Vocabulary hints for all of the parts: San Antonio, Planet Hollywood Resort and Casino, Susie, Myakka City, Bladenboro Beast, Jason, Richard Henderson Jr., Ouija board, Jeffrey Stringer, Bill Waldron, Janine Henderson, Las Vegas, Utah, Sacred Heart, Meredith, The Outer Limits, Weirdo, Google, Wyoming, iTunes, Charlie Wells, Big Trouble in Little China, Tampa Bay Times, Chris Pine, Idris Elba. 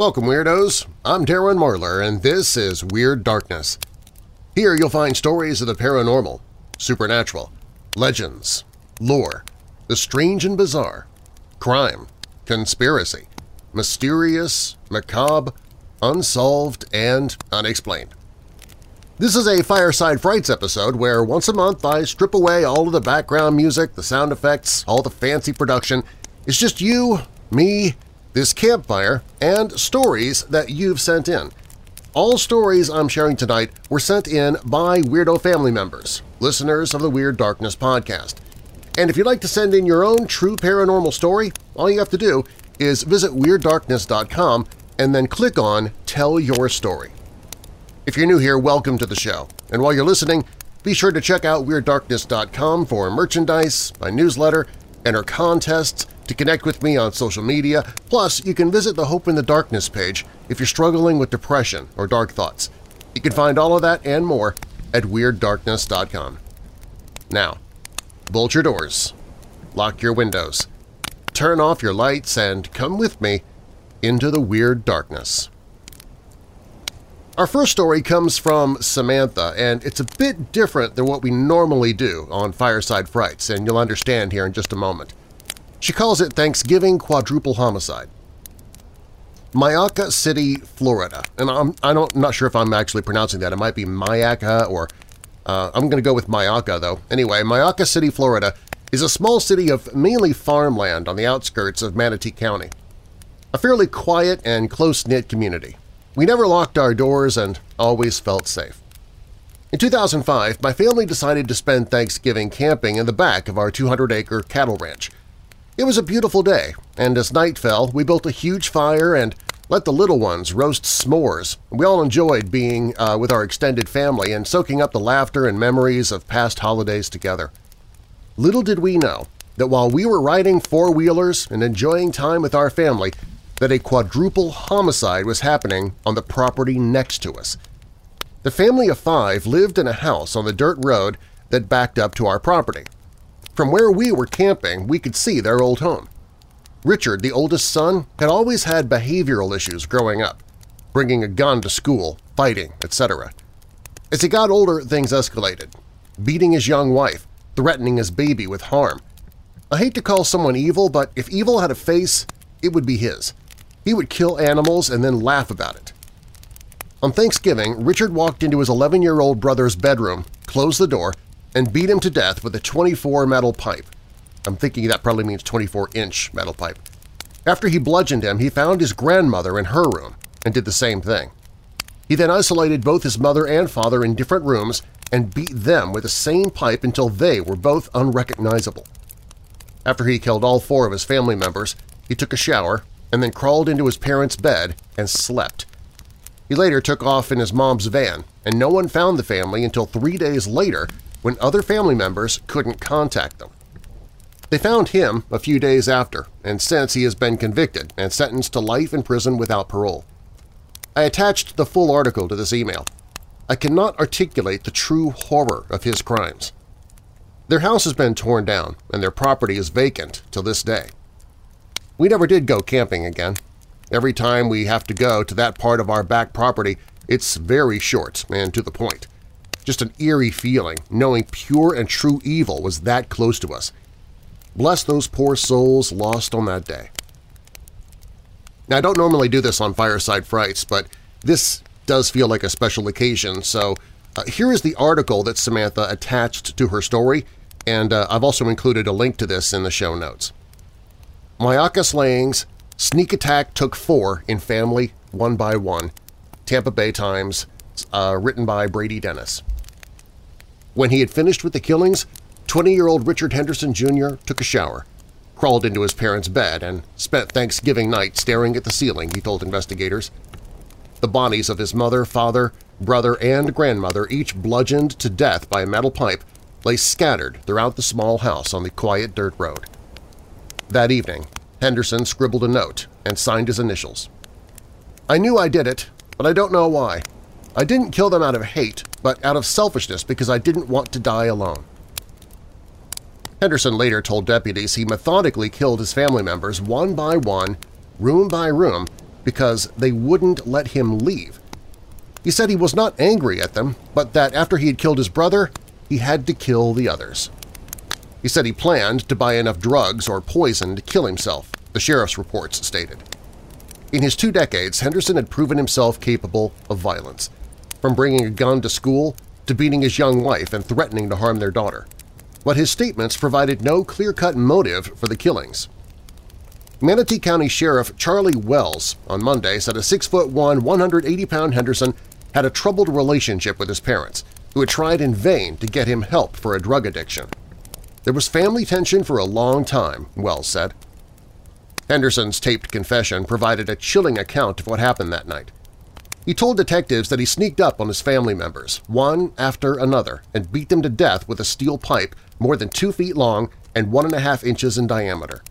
Welcome, Weirdos! I'm Darren Marlar, and this is Weird Darkness. Here you'll find stories of the paranormal, supernatural, legends, lore, the strange and bizarre, crime, conspiracy, mysterious, macabre, unsolved, and unexplained. This is a Fireside Frights episode where once a month I strip away all of the background music, the sound effects, all the fancy production. It's just you, me, this campfire, and stories that you've sent in. All stories I'm sharing tonight were sent in by Weirdo family members, listeners of the Weird Darkness podcast. And if you'd like to send in your own true paranormal story, all you have to do is visit WeirdDarkness.com and then click on Tell Your Story. If you're new here, welcome to the show. And while you're listening, be sure to check out WeirdDarkness.com for merchandise, my newsletter, and our contests, to connect with me on social media. Plus, you can visit the Hope in the Darkness page if you're struggling with depression or dark thoughts. You can find all of that and more at WeirdDarkness.com. Now, bolt your doors, lock your windows, turn off your lights, and come with me into the Weird Darkness. Our first story comes from Samantha, and it's a bit different than what we normally do on Fireside Frights, and you'll understand here in just a moment. She calls it Thanksgiving Quadruple Homicide. Myakka City, Florida. And I'm not sure if I'm actually pronouncing that. It might be Myakka, or I'm going to go with Myakka, though. Anyway, Myakka City, Florida is a small city of mainly farmland on the outskirts of Manatee County. A fairly quiet and close-knit community. We never locked our doors and always felt safe. In 2005, my family decided to spend Thanksgiving camping in the back of our 200-acre cattle ranch. It was a beautiful day, and as night fell, we built a huge fire and let the little ones roast s'mores. We all enjoyed being with our extended family and soaking up the laughter and memories of past holidays together. Little did we know that while we were riding four-wheelers and enjoying time with our family, that a quadruple homicide was happening on the property next to us. The family of five lived in a house on the dirt road that backed up to our property. From where we were camping, we could see their old home. Richard, the oldest son, had always had behavioral issues growing up, bringing a gun to school, fighting, etc. As he got older, things escalated, beating his young wife, threatening his baby with harm. I hate to call someone evil, but if evil had a face, it would be his. He would kill animals and then laugh about it. On Thanksgiving, Richard walked into his 11-year-old brother's bedroom, closed the door, and beat him to death with a 24 metal pipe. I'm thinking that probably means 24-inch metal pipe. After he bludgeoned him, he found his grandmother in her room and did the same thing. He then isolated both his mother and father in different rooms and beat them with the same pipe until they were both unrecognizable. After he killed all four of his family members, he took a shower and then crawled into his parents' bed and slept. He later took off in his mom's van, and no one found the family until 3 days later when other family members couldn't contact them. They found him a few days after, and since he has been convicted and sentenced to life in prison without parole. I attached the full article to this email. I cannot articulate the true horror of his crimes. Their house has been torn down, and their property is vacant to this day. We never did go camping again. Every time we have to go to that part of our back property, it's very short and to the point. Just an eerie feeling, knowing pure and true evil was that close to us. Bless those poor souls lost on that day. Now, I don't normally do this on Fireside Frights, but this does feel like a special occasion, so here is the article that Samantha attached to her story, and I've also included a link to this in the show notes. Myakka slayings, sneak attack took four in family, one by one. Tampa Bay Times, written by Brady Dennis. When he had finished with the killings, 20-year-old Richard Henderson Jr. took a shower, crawled into his parents' bed, and spent Thanksgiving night staring at the ceiling, he told investigators. The bodies of his mother, father, brother, and grandmother, each bludgeoned to death by a metal pipe, lay scattered throughout the small house on the quiet dirt road. That evening, Henderson scribbled a note and signed his initials. "I knew I did it, but I don't know why. I didn't kill them out of hate, but out of selfishness because I didn't want to die alone." Henderson later told deputies he methodically killed his family members one by one, room by room, because they wouldn't let him leave. He said he was not angry at them, but that after he had killed his brother, he had to kill the others. He said he planned to buy enough drugs or poison to kill himself, the sheriff's reports stated. In his 2 decades, Henderson had proven himself capable of violence, from bringing a gun to school to beating his young wife and threatening to harm their daughter. But his statements provided no clear-cut motive for the killings. Manatee County Sheriff Charlie Wells on Monday said a 6'1", 180-pound Henderson had a troubled relationship with his parents, who had tried in vain to get him help for a drug addiction. There was family tension for a long time, Wells said. Henderson's taped confession provided a chilling account of what happened that night. He told detectives that he sneaked up on his family members, one after another, and beat them to death with a steel pipe more than 2 feet long and 1.5 inches in diameter.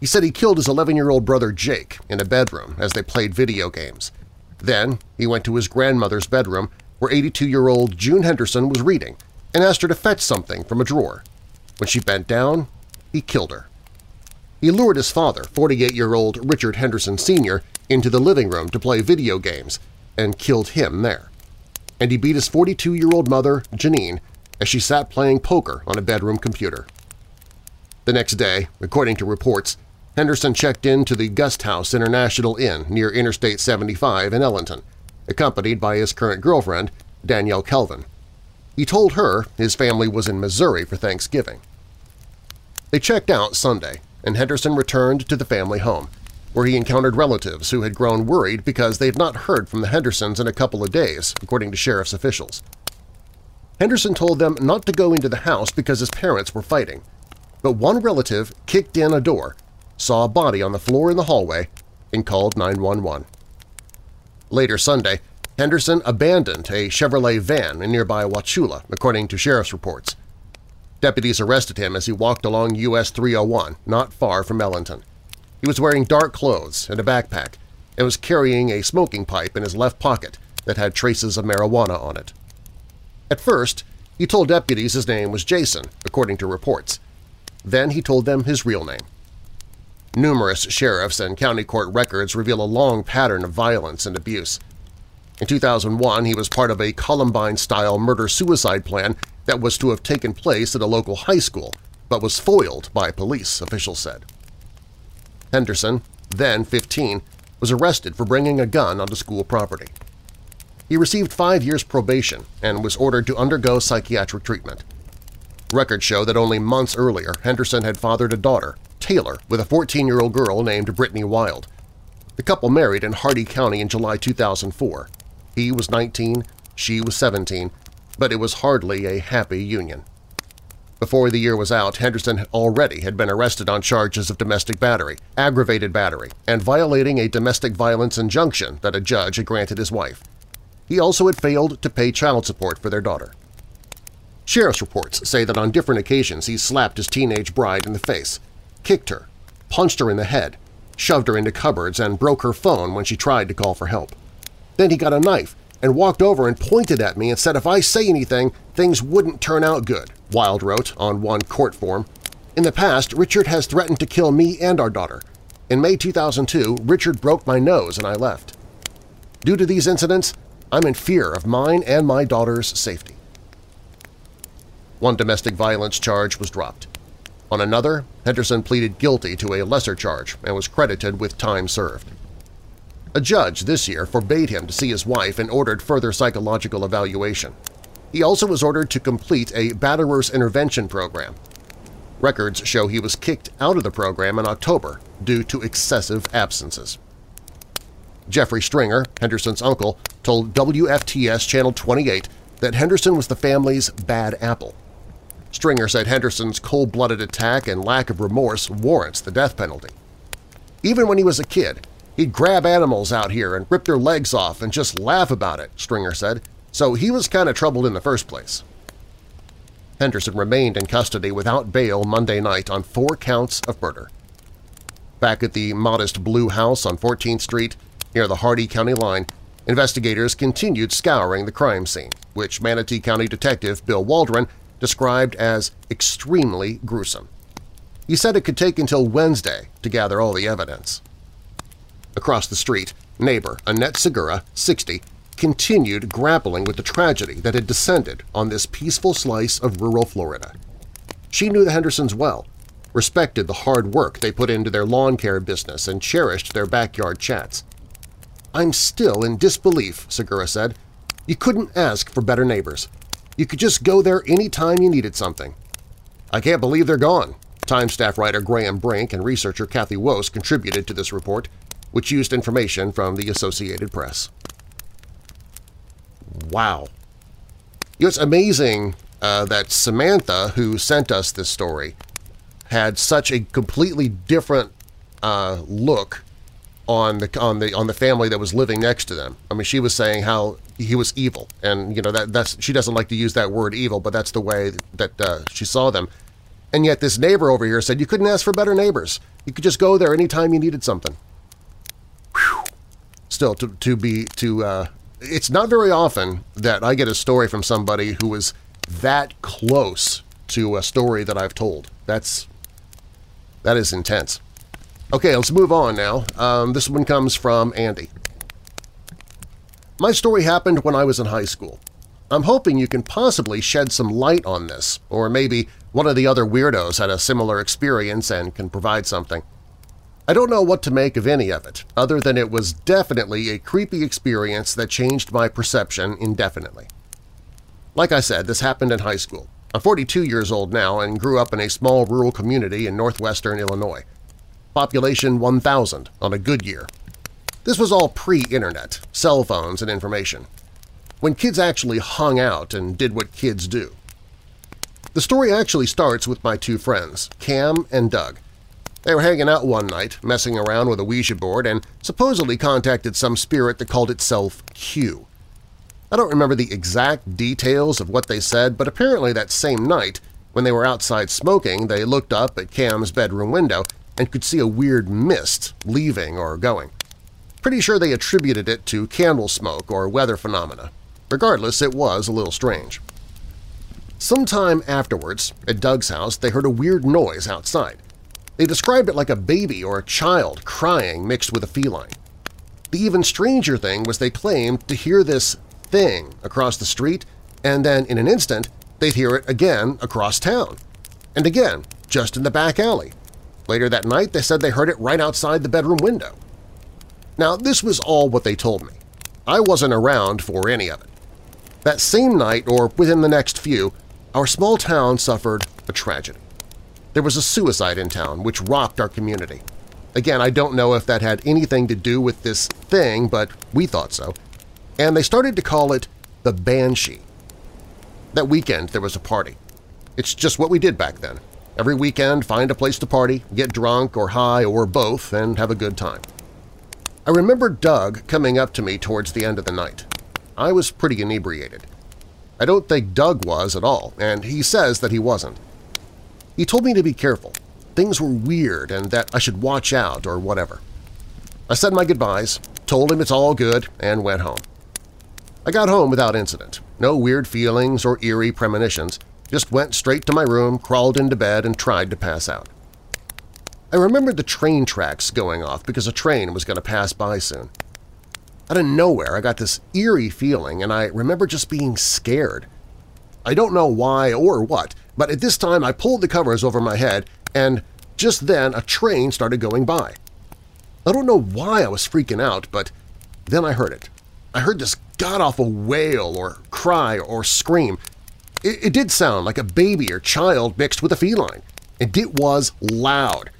He said he killed his 11-year-old brother Jake in a bedroom as they played video games. Then he went to his grandmother's bedroom where 82-year-old June Henderson was reading and asked her to fetch something from a drawer. When she bent down, he killed her. He lured his father, 48-year-old Richard Henderson Sr., into the living room to play video games and killed him there. And he beat his 42-year-old mother, Janine, as she sat playing poker on a bedroom computer. The next day, according to reports, Henderson checked in to the Guesthouse International Inn near Interstate 75 in Ellington, accompanied by his current girlfriend, Danielle Kelvin. He told her his family was in Missouri for Thanksgiving. They checked out Sunday, and Henderson returned to the family home, where he encountered relatives who had grown worried because they had not heard from the Hendersons in a couple of days, according to sheriff's officials. Henderson told them not to go into the house because his parents were fighting, but one relative kicked in a door, saw a body on the floor in the hallway, and called 911. Later Sunday, Henderson abandoned a Chevrolet van in nearby Wauchula, according to sheriff's reports. Deputies arrested him as he walked along US 301, not far from Ellington. He was wearing dark clothes and a backpack and was carrying a smoking pipe in his left pocket that had traces of marijuana on it. At first, he told deputies his name was Jason, according to reports. Then he told them his real name. Numerous sheriffs and county court records reveal a long pattern of violence and abuse. In 2001, he was part of a Columbine-style murder-suicide plan that was to have taken place at a local high school but was foiled by police, officials said. Henderson, then 15, was arrested for bringing a gun onto school property. He received 5 years probation and was ordered to undergo psychiatric treatment. Records show that only months earlier, Henderson had fathered a daughter, Taylor, with a 14-year-old girl named Brittany Wilde. The couple married in Hardy County in July 2004. He was 19, she was 17, but it was hardly a happy union. Before the year was out, Henderson already had been arrested on charges of domestic battery, aggravated battery, and violating a domestic violence injunction that a judge had granted his wife. He also had failed to pay child support for their daughter. Sheriff's reports say that on different occasions he slapped his teenage bride in the face, kicked her, punched her in the head, shoved her into cupboards, and broke her phone when she tried to call for help. Then he got a knife and walked over and pointed at me and said if I say anything, things wouldn't turn out good, Wilde wrote on one court form. In the past, Richard has threatened to kill me and our daughter. In May 2002, Richard broke my nose and I left. Due to these incidents, I'm in fear of mine and my daughter's safety. One domestic violence charge was dropped. On another, Henderson pleaded guilty to a lesser charge and was credited with time served. A judge this year forbade him to see his wife and ordered further psychological evaluation. He also was ordered to complete a batterer's intervention program. Records show he was kicked out of the program in October due to excessive absences. Jeffrey Stringer, Henderson's uncle, told WFTS Channel 28 that Henderson was the family's bad apple. Stringer said Henderson's cold-blooded attack and lack of remorse warrants the death penalty. Even when he was a kid, he'd grab animals out here and rip their legs off and just laugh about it, Stringer said, so he was kind of troubled in the first place. Henderson remained in custody without bail Monday night on 4 counts of murder. Back at the modest Blue House on 14th Street, near the Hardy County line, investigators continued scouring the crime scene, which Manatee County Detective Bill Waldron described as extremely gruesome. He said it could take until Wednesday to gather all the evidence. Across the street, neighbor Annette Segura, 60, continued grappling with the tragedy that had descended on this peaceful slice of rural Florida. She knew the Hendersons well, respected the hard work they put into their lawn care business, and cherished their backyard chats. "I'm still in disbelief," Segura said. "You couldn't ask for better neighbors. You could just go there any time you needed something." "I can't believe they're gone," Time staff writer Graham Brink and researcher Kathy Wose contributed to this report, which used information from the Associated Press. Wow. You know, it's amazing that Samantha, who sent us this story, had such a completely different look on the family that was living next to them. I mean, she was saying how he was evil, and you know that's she doesn't like to use that word evil, but that's the way that she saw them. And yet this neighbor over here said you couldn't ask for better neighbors. You could just go there anytime you needed something. Whew. Still, it's not very often that I get a story from somebody who was that close to a story that I've told. That is intense. Okay, let's move on now. This one comes from Andy. My story happened when I was in high school. I'm hoping you can possibly shed some light on this, or maybe one of the other weirdos had a similar experience and can provide something. I don't know what to make of any of it, other than it was definitely a creepy experience that changed my perception indefinitely. Like I said, this happened in high school. I'm 42 years old now and grew up in a small rural community in northwestern Illinois. Population 1,000 on a good year. This was all pre-internet, cell phones and information, when kids actually hung out and did what kids do. The story actually starts with my two friends, Cam and Doug. They were hanging out one night, messing around with a Ouija board, and supposedly contacted some spirit that called itself Q. I don't remember the exact details of what they said, but apparently that same night, when they were outside smoking, they looked up at Cam's bedroom window and could see a weird mist leaving or going. Pretty sure they attributed it to candle smoke or weather phenomena. Regardless, it was a little strange. Sometime afterwards, at Doug's house, they heard a weird noise outside. They described it like a baby or a child crying mixed with a feline. The even stranger thing was they claimed to hear this thing across the street, and then in an instant they'd hear it again across town, and again just in the back alley. Later that night, they said they heard it right outside the bedroom window. Now, this was all what they told me. I wasn't around for any of it. That same night, or within the next few, our small town suffered a tragedy. There was a suicide in town, which rocked our community. Again, I don't know if that had anything to do with this thing, but we thought so. And they started to call it the Banshee. That weekend, there was a party. It's just what we did back then. Every weekend, find a place to party, get drunk or high or both, and have a good time. I remember Doug coming up to me towards the end of the night. I was pretty inebriated. I don't think Doug was at all, and he says that he wasn't. He told me to be careful, things were weird, and that I should watch out or whatever. I said my goodbyes, told him it's all good, and went home. I got home without incident, no weird feelings or eerie premonitions. Just went straight to my room, crawled into bed, and tried to pass out. I remembered the train tracks going off because a train was going to pass by soon. Out of nowhere, I got this eerie feeling, and I remember just being scared. I don't know why or what, but at this time I pulled the covers over my head, and just then a train started going by. I don't know why I was freaking out, but then I heard it. I heard this god-awful wail or cry or scream. It did sound like a baby or child mixed with a feline, and it was loud.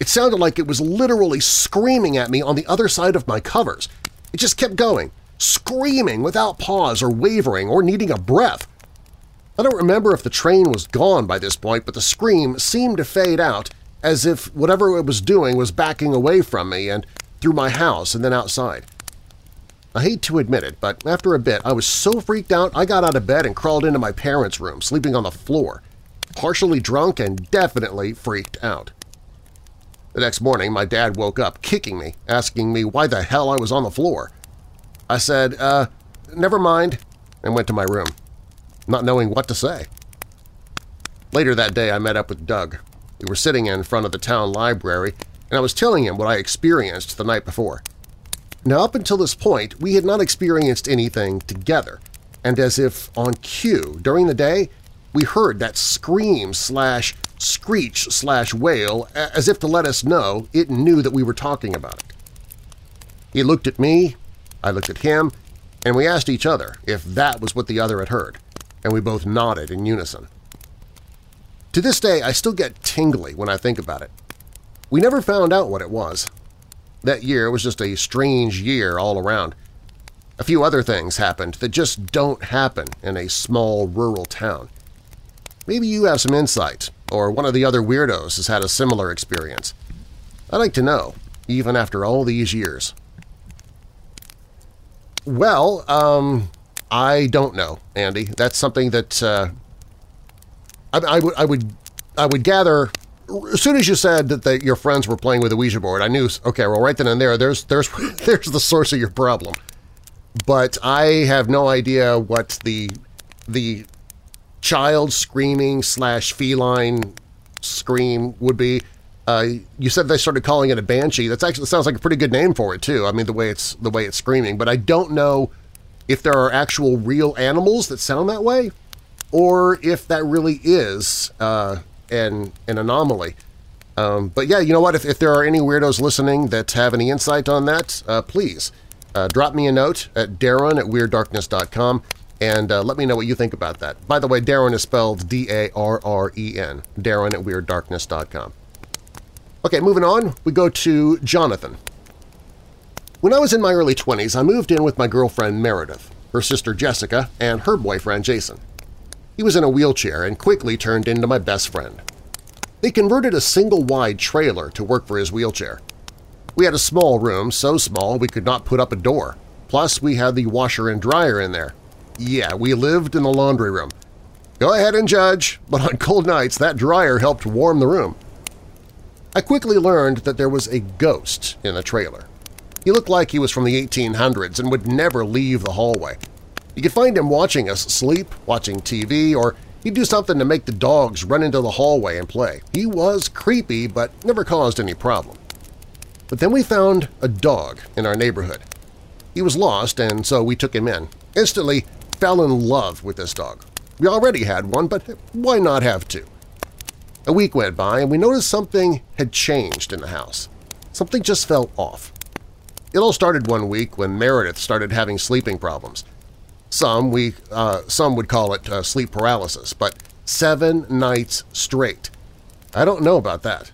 It sounded like it was literally screaming at me on the other side of my covers. It just kept going, screaming without pause or wavering or needing a breath. I don't remember if the train was gone by this point, but the scream seemed to fade out as if whatever it was doing was backing away from me and through my house and then outside. I hate to admit it, but after a bit, I was so freaked out I got out of bed and crawled into my parents' room, sleeping on the floor, partially drunk and definitely freaked out. The next morning, my dad woke up kicking me, asking me why the hell I was on the floor. I said, never mind, and went to my room, not knowing what to say. Later that day, I met up with Doug. We were sitting in front of the town library, and I was telling him what I experienced the night before. Now, up until this point, we had not experienced anything together, and as if on cue, during the day, we heard that scream/screech/wail as if to let us know it knew that we were talking about it. He looked at me, I looked at him, and we asked each other if that was what the other had heard, and we both nodded in unison. To this day, I still get tingly when I think about it. We never found out what it was. That year was just a strange year all around. A few other things happened that just don't happen in a small rural town. Maybe you have some insight, or one of the other weirdos has had a similar experience. I'd like to know, even after all these years. Well, I don't know, Andy. That's something that I would gather. As soon as you said that your friends were playing with a Ouija board, I knew, okay, well, right then and there, there's the source of your problem. But I have no idea what the child screaming/feline scream would be. You said they started calling it a banshee. That's actually, that sounds like a pretty good name for it too. I mean, the way it's screaming. But I don't know if there are actual real animals that sound that way, or if that really is an anomaly. But yeah, you know what? If there are any weirdos listening that have any insight on that, please drop me a note at darren@weirddarkness.com and let me know what you think about that. By the way, Darren is spelled D-A-R-R-E-N, darren@weirddarkness.com. Okay, moving on, we go to Jonathan. When I was in my early 20s, I moved in with my girlfriend Meredith, her sister Jessica, and her boyfriend Jason. He was in a wheelchair and quickly turned into my best friend. They converted a single-wide trailer to work for his wheelchair. We had a small room, so small we could not put up a door. Plus, we had the washer and dryer in there. Yeah, we lived in the laundry room. Go ahead and judge, but on cold nights, that dryer helped warm the room. I quickly learned that there was a ghost in the trailer. He looked like he was from the 1800s and would never leave the hallway. You could find him watching us sleep, watching TV, or he'd do something to make the dogs run into the hallway and play. He was creepy, but never caused any problem. But then we found a dog in our neighborhood. He was lost, and so we took him in. Instantly fell in love with this dog. We already had one, but why not have two? A week went by, and we noticed something had changed in the house. Something just felt off. It all started one week when Meredith started having sleeping problems. Some would call it sleep paralysis, but 7 nights straight. I don't know about that.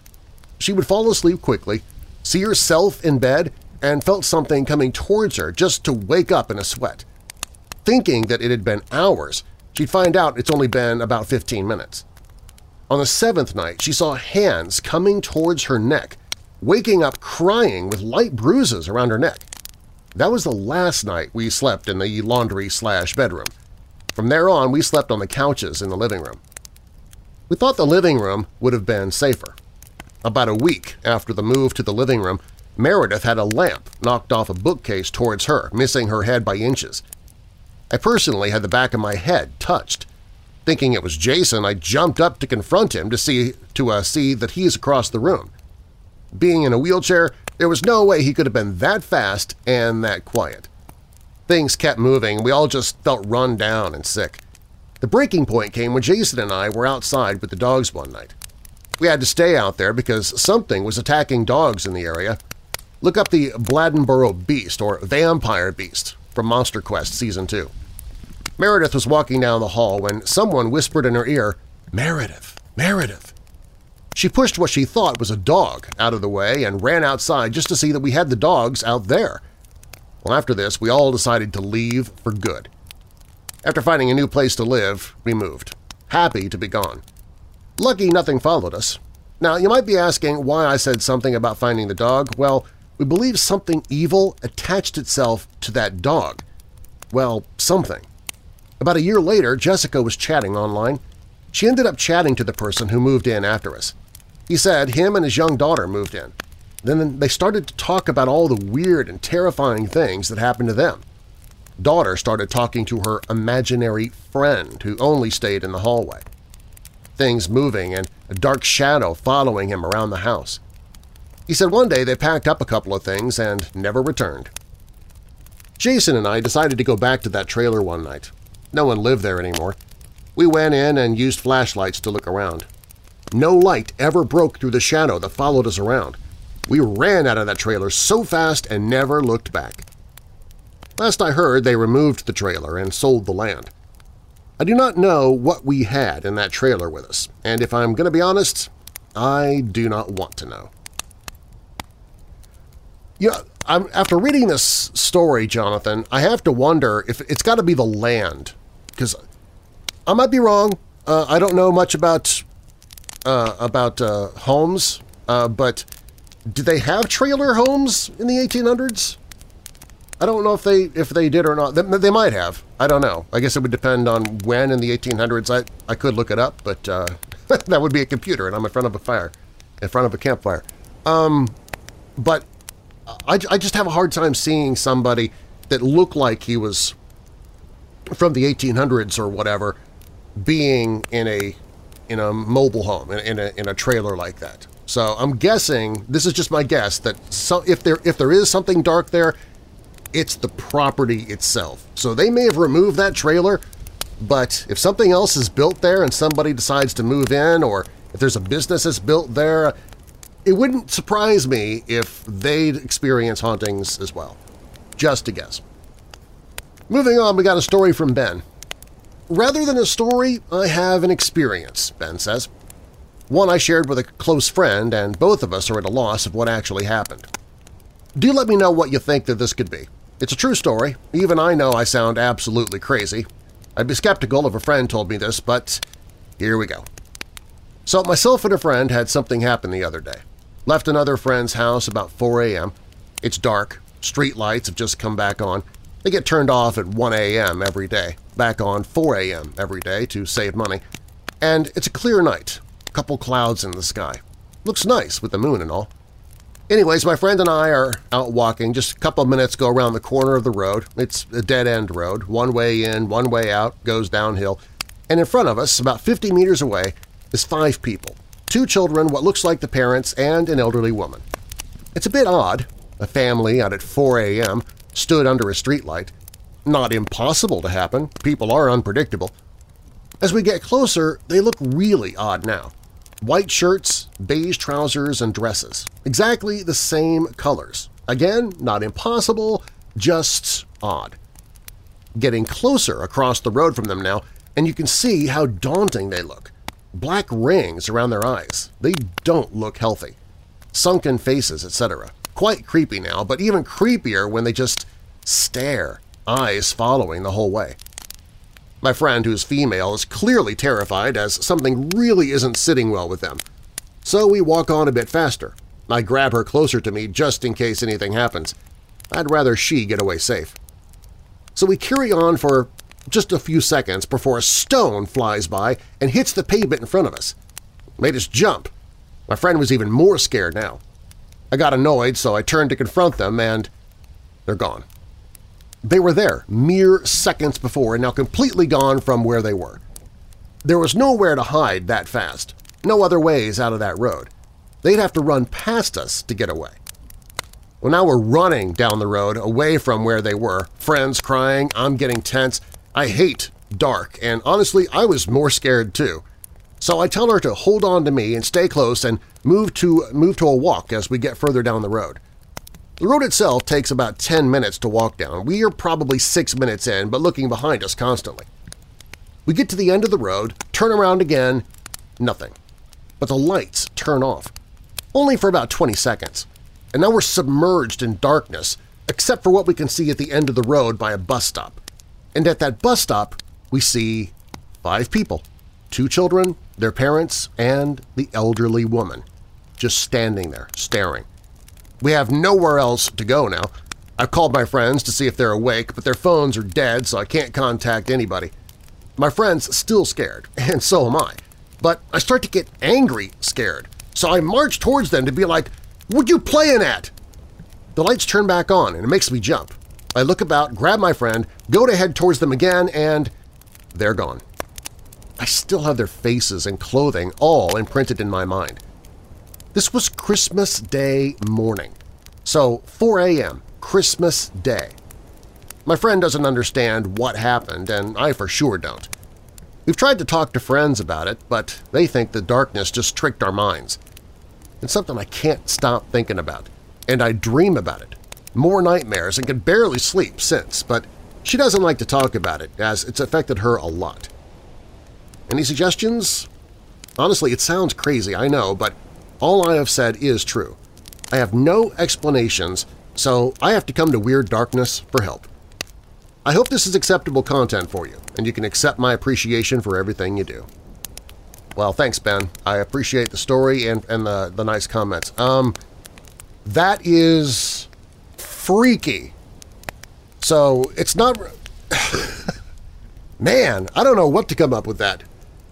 She would fall asleep quickly, see herself in bed, and felt something coming towards her just to wake up in a sweat. Thinking that it had been hours, she'd find out it's only been about 15 minutes. On the 7th night, she saw hands coming towards her neck, waking up crying with light bruises around her neck. That was the last night we slept in the laundry/bedroom. From there on, we slept on the couches in the living room. We thought the living room would have been safer. About a week after the move to the living room, Meredith had a lamp knocked off a bookcase towards her, missing her head by inches. I personally had the back of my head touched. Thinking it was Jason, I jumped up to confront him to see that he's across the room. Being in a wheelchair, there was no way he could have been that fast and that quiet. Things kept moving, and we all just felt run down and sick. The breaking point came when Jason and I were outside with the dogs one night. We had to stay out there because something was attacking dogs in the area. Look up the Bladenboro Beast or Vampire Beast from Monster Quest Season 2. Meredith was walking down the hall when someone whispered in her ear, "Meredith, Meredith." She pushed what she thought was a dog out of the way and ran outside just to see that we had the dogs out there. Well, after this, we all decided to leave for good. After finding a new place to live, we moved, happy to be gone. Lucky nothing followed us. Now, you might be asking why I said something about finding the dog. Well, we believe something evil attached itself to that dog. Well, something. About a year later, Jessica was chatting online. She ended up chatting to the person who moved in after us. He said him and his young daughter moved in. Then they started to talk about all the weird and terrifying things that happened to them. Daughter started talking to her imaginary friend who only stayed in the hallway. Things moving and a dark shadow following him around the house. He said one day they packed up a couple of things and never returned. Jason and I decided to go back to that trailer one night. No one lived there anymore. We went in and used flashlights to look around. No light ever broke through the shadow that followed us around. We ran out of that trailer so fast and never looked back. Last I heard, they removed the trailer and sold the land. I do not know what we had in that trailer with us, and if I'm going to be honest, I do not want to know. You know, after reading this story, Jonathan, I have to wonder if it's got to be the land, because I might be wrong. I don't know much about homes, but did they have trailer homes in the 1800s? I don't know if they did or not. They might have. I don't know. I guess it would depend on when in the 1800s. I could look it up, but that would be a computer, and I'm in front of a campfire. But I just have a hard time seeing somebody that looked like he was from the 1800s or whatever being in a mobile home, in a trailer like that. So I'm guessing, this is just my guess, that if there is something dark there, it's the property itself. So they may have removed that trailer, but if something else is built there and somebody decides to move in, or if there's a business that's built there, it wouldn't surprise me if they'd experience hauntings as well. Just a guess. Moving on, we got a story from Ben. Rather than a story, I have an experience, Ben says. One I shared with a close friend, and both of us are at a loss of what actually happened. Do let me know what you think that this could be. It's a true story. Even I know I sound absolutely crazy. I'd be skeptical if a friend told me this, but here we go. So myself and a friend had something happen the other day. Left another friend's house about 4 a.m. It's dark. Street lights have just come back on. They get turned off at 1 a.m. every day, back on 4 a.m. every day to save money. And it's a clear night. Couple clouds in the sky. Looks nice with the moon and all. Anyways, my friend and I are out walking, just a couple minutes go around the corner of the road. It's a dead-end road, one way in, one way out, goes downhill. And in front of us, about 50 meters away, is 5 people, 2 children, what looks like the parents, and an elderly woman. It's a bit odd. A family out at 4 a.m. stood under a streetlight. Not impossible to happen. People are unpredictable. As we get closer, they look really odd now. White shirts, beige trousers, and dresses. Exactly the same colors. Again, not impossible, just odd. Getting closer across the road from them now, and you can see how daunting they look. Black rings around their eyes. They don't look healthy. Sunken faces, etc. Quite creepy now, but even creepier when they just stare, eyes following the whole way. My friend, who's female, is clearly terrified as something really isn't sitting well with them. So we walk on a bit faster. I grab her closer to me just in case anything happens. I'd rather she get away safe. So we carry on for just a few seconds before a stone flies by and hits the pavement in front of us. Made us jump. My friend was even more scared now. I got annoyed, so I turned to confront them, and they're gone. They were there mere seconds before and now completely gone from where they were. There was nowhere to hide that fast. No other ways out of that road. They'd have to run past us to get away. Well, now we're running down the road away from where they were, friends crying, I'm getting tense. I hate dark, and honestly, I was more scared too. So I tell her to hold on to me and stay close and move to a walk as we get further down the road. The road itself takes about 10 minutes to walk down. We are probably 6 minutes in, but looking behind us constantly. We get to the end of the road, turn around again, nothing. But the lights turn off. Only for about 20 seconds. And now we're submerged in darkness, except for what we can see at the end of the road by a bus stop. And at that bus stop, we see 5 people, 2 children, their parents, and the elderly woman, just standing there, staring. We have nowhere else to go now. I've called my friends to see if they're awake, but their phones are dead, so I can't contact anybody. My friend's still scared, and so am I. But I start to get angry scared, so I march towards them to be like, "What you playing at?" The lights turn back on, and it makes me jump. I look about, grab my friend, go to head towards them again, and they're gone. I still have their faces and clothing all imprinted in my mind. This was Christmas Day morning, so 4 a.m., Christmas Day. My friend doesn't understand what happened, and I for sure don't. We've tried to talk to friends about it, but they think the darkness just tricked our minds. It's something I can't stop thinking about, and I dream about it. More nightmares and can barely sleep since, but she doesn't like to talk about it, as it's affected her a lot. Any suggestions? Honestly, it sounds crazy, I know, but all I have said is true. I have no explanations, so I have to come to Weird Darkness for help. I hope this is acceptable content for you, and you can accept my appreciation for everything you do. Well, thanks, Ben. I appreciate the story and the nice comments. That is freaky. So it's not... Man, I don't know what to come up with that,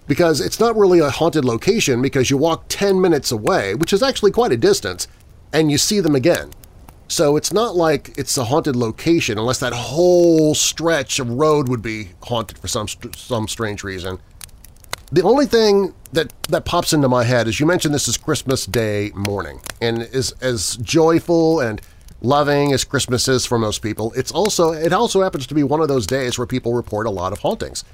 because it's not really a haunted location because you walk 10 minutes away, which is actually quite a distance, and you see them again. So it's not like it's a haunted location unless that whole stretch of road would be haunted for some strange reason. The only thing that pops into my head is you mentioned this is Christmas Day morning, and is as joyful and loving as Christmas is for most people. It also happens to be one of those days where people report a lot of hauntings.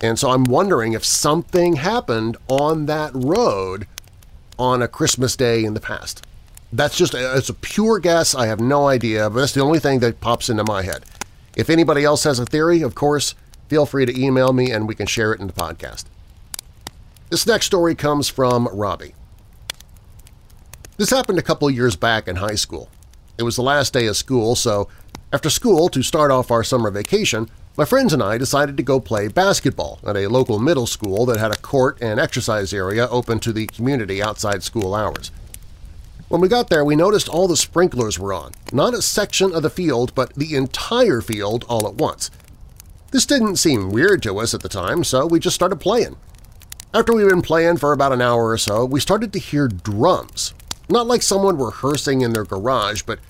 And so I'm wondering if something happened on that road on a Christmas day in the past. That's just it's a pure guess. I have no idea, but that's the only thing that pops into my head. If anybody else has a theory, of course, feel free to email me and we can share it in the podcast. This next story comes from Robbie. This happened a couple years back in high school. It was the last day of school, so after school, to start off our summer vacation, my friends and I decided to go play basketball at a local middle school that had a court and exercise area open to the community outside school hours. When we got there, we noticed all the sprinklers were on, not a section of the field, but the entire field all at once. This didn't seem weird to us at the time, so we just started playing. After we'd been playing for about an hour or so, we started to hear drums. Not like someone rehearsing in their garage, but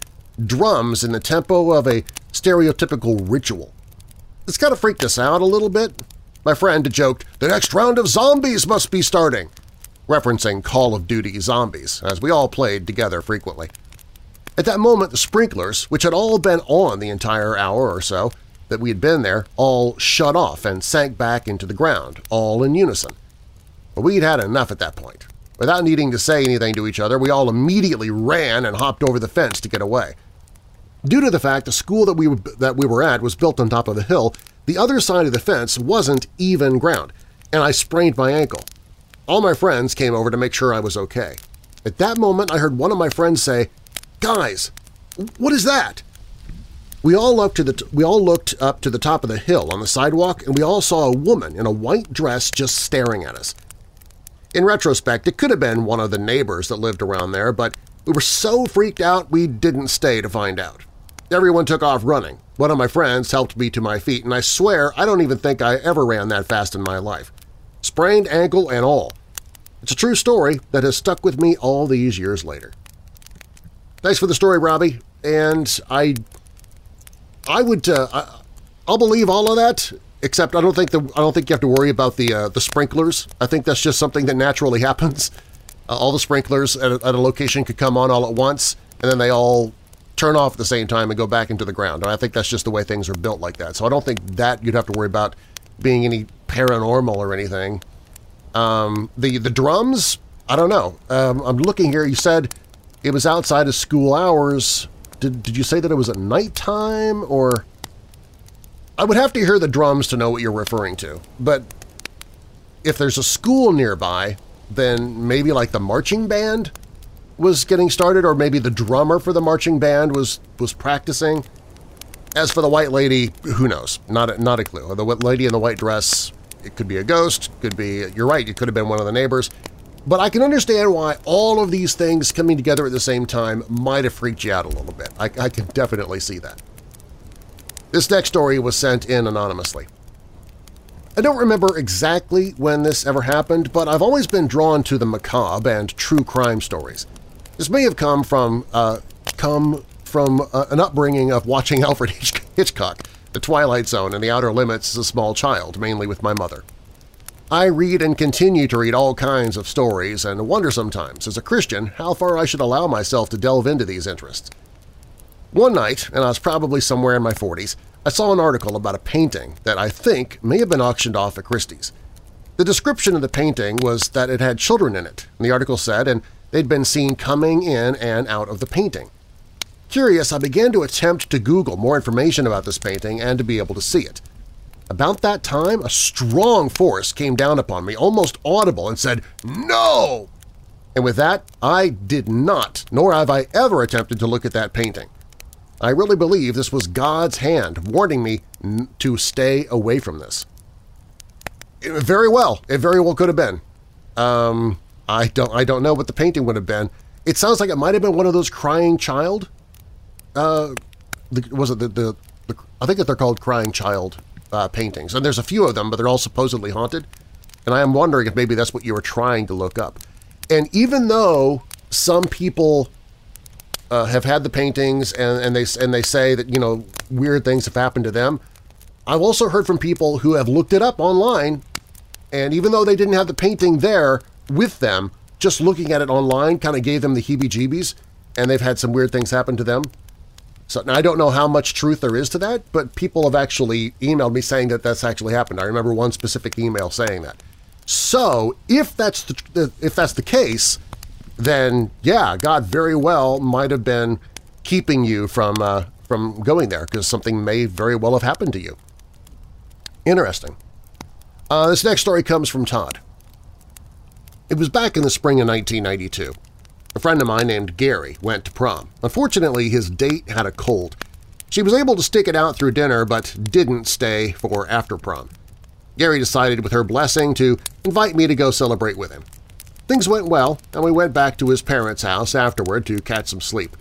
drums in the tempo of a stereotypical ritual. This kind of freaked us out a little bit. My friend joked, "The next round of zombies must be starting," referencing Call of Duty zombies, as we all played together frequently. At that moment, the sprinklers, which had all been on the entire hour or so that we had been there, all shut off and sank back into the ground, all in unison. But we'd had enough at that point. Without needing to say anything to each other, we all immediately ran and hopped over the fence to get away. Due to the fact the school that we were at was built on top of a hill, the other side of the fence wasn't even ground, and I sprained my ankle. All my friends came over to make sure I was okay. At that moment, I heard one of my friends say, "Guys, what is that?" We all looked up to the top of the hill on the sidewalk, and we all saw a woman in a white dress just staring at us. In retrospect, it could have been one of the neighbors that lived around there, but we were so freaked out we didn't stay to find out. Everyone took off running. One of my friends helped me to my feet, and I swear I don't even think I ever ran that fast in my life. Sprained ankle and all. It's a true story that has stuck with me all these years later. Thanks for the story, Robbie, and I'll believe all of that. Except I don't think you have to worry about the sprinklers. I think that's just something that naturally happens. All the sprinklers at a location could come on all at once, and then they all turn off at the same time and go back into the ground. And I think that's just the way things are built like that. So I don't think that you'd have to worry about being any paranormal or anything. The drums, I don't know. I'm looking here. You said it was outside of school hours. Did you say that it was at nighttime or? I would have to hear the drums to know what you're referring to, but if there's a school nearby, then maybe like the marching band was getting started, or maybe the drummer for the marching band was practicing. As for the white lady, who knows? Not a clue. The lady in the white dress, it could be a ghost, could be, you're right, it could have been one of the neighbors. But I can understand why all of these things coming together at the same time might have freaked you out a little bit. I can definitely see that. This next story was sent in anonymously. I don't remember exactly when this ever happened, but I've always been drawn to the macabre and true crime stories. This may have come from an upbringing of watching Alfred Hitchcock, The Twilight Zone, and The Outer Limits as a small child, mainly with my mother. I read and continue to read all kinds of stories and wonder sometimes, as a Christian, how far I should allow myself to delve into these interests. One night, and I was probably somewhere in my 40s, I saw an article about a painting that I think may have been auctioned off at Christie's. The description of the painting was that it had children in it, and the article said, and they'd been seen coming in and out of the painting. Curious, I began to attempt to Google more information about this painting and to be able to see it. About that time, a strong force came down upon me, almost audible, and said, "No!" And with that, I did not, nor have I ever attempted to look at that painting. I really believe this was God's hand warning me to stay away from this. It very well could have been. I don't know what the painting would have been. It sounds like it might have been one of those crying child. I think that they're called crying child paintings, and there's a few of them, but they're all supposedly haunted. And I am wondering if maybe that's what you were trying to look up. And even though some people have had the paintings and they say that, you know, weird things have happened to them, I've also heard from people who have looked it up online, and even though they didn't have the painting there with them, just looking at it online kind of gave them the heebie-jeebies, and they've had some weird things happen to them. So now I don't know how much truth there is to that, but people have actually emailed me saying that that's actually happened. I remember one specific email saying that. So if that's the case, then yeah, God very well might have been keeping you from going there, because something may very well have happened to you. Interesting. This next story comes from Todd. It was back in the spring of 1992. A friend of mine named Gary went to prom. Unfortunately, his date had a cold. She was able to stick it out through dinner but didn't stay for after prom. Gary decided, with her blessing, to invite me to go celebrate with him. Things went well, and we went back to his parents' house afterward to catch some sleep.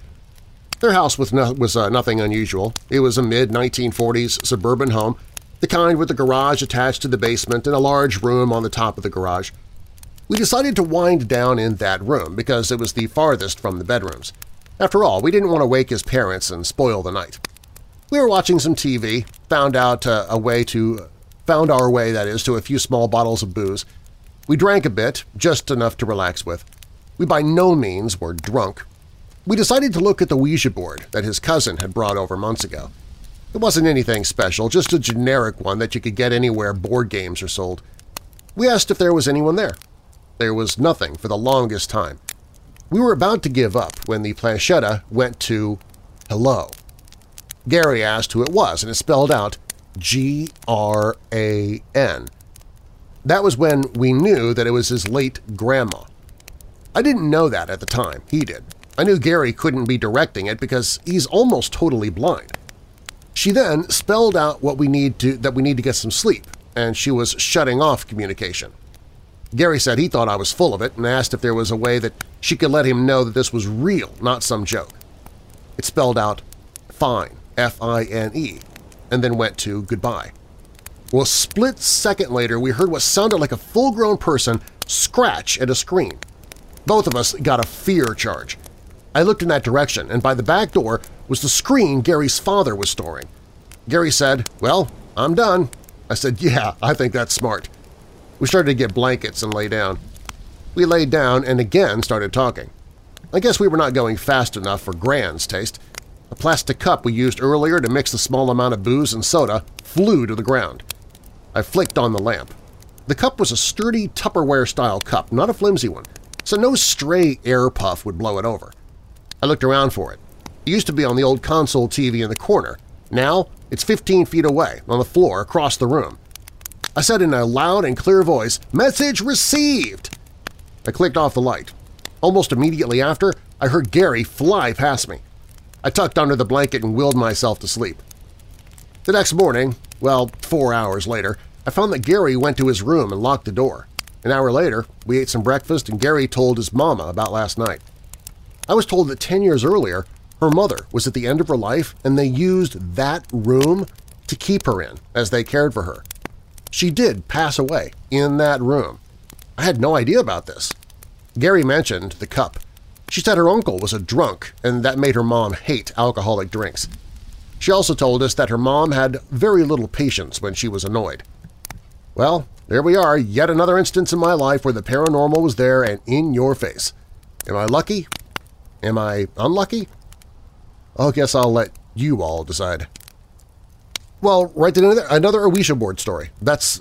Their house was nothing unusual. It was a mid-1940s suburban home, the kind with a garage attached to the basement and a large room on the top of the garage. We decided to wind down in that room because it was the farthest from the bedrooms. After all, we didn't want to wake his parents and spoil the night. We were watching some TV, found our way to a few small bottles of booze. We drank a bit, just enough to relax with. We by no means were drunk. We decided to look at the Ouija board that his cousin had brought over months ago. It wasn't anything special, just a generic one that you could get anywhere board games are sold. We asked if there was anyone there. There was nothing for the longest time. We were about to give up when the planchetta went to hello. Gary asked who it was, and it spelled out G-R-A-N. That was when we knew that it was his late grandma. I didn't know that at the time. He did. I knew Gary couldn't be directing it because he's almost totally blind. She then spelled out what we need to get some sleep, and she was shutting off communication. Gary said he thought I was full of it and asked if there was a way that she could let him know that this was real, not some joke. It spelled out fine, F-I-N-E, and then went to goodbye. Well, a split second later, we heard what sounded like a full-grown person scratch at a screen. Both of us got a fear charge. I looked in that direction, and by the back door was the screen Gary's father was storing. Gary said, "Well, I'm done." I said, "Yeah, I think that's smart." We started to get blankets and lay down. We laid down and again started talking. I guess we were not going fast enough for Gran's taste. A plastic cup we used earlier to mix a small amount of booze and soda flew to the ground. I flicked on the lamp. The cup was a sturdy Tupperware-style cup, not a flimsy one, so no stray air puff would blow it over. I looked around for it. It used to be on the old console TV in the corner. Now it's 15 feet away, on the floor across the room. I said in a loud and clear voice, "Message received!" I clicked off the light. Almost immediately after, I heard Gary fly past me. I tucked under the blanket and willed myself to sleep. The next morning, well, 4 hours later, I found that Gary went to his room and locked the door. An hour later, we ate some breakfast and Gary told his mama about last night. I was told that 10 years earlier, her mother was at the end of her life and they used that room to keep her in as they cared for her. She did pass away in that room. I had no idea about this. Gary mentioned the cup. She said her uncle was a drunk and that made her mom hate alcoholic drinks. She also told us that her mom had very little patience when she was annoyed. Well, there we are, yet another instance in my life where the paranormal was there and in your face. Am I lucky? Am I unlucky? I guess I'll let you all decide. Well, right then and there, another Ouija board story. That's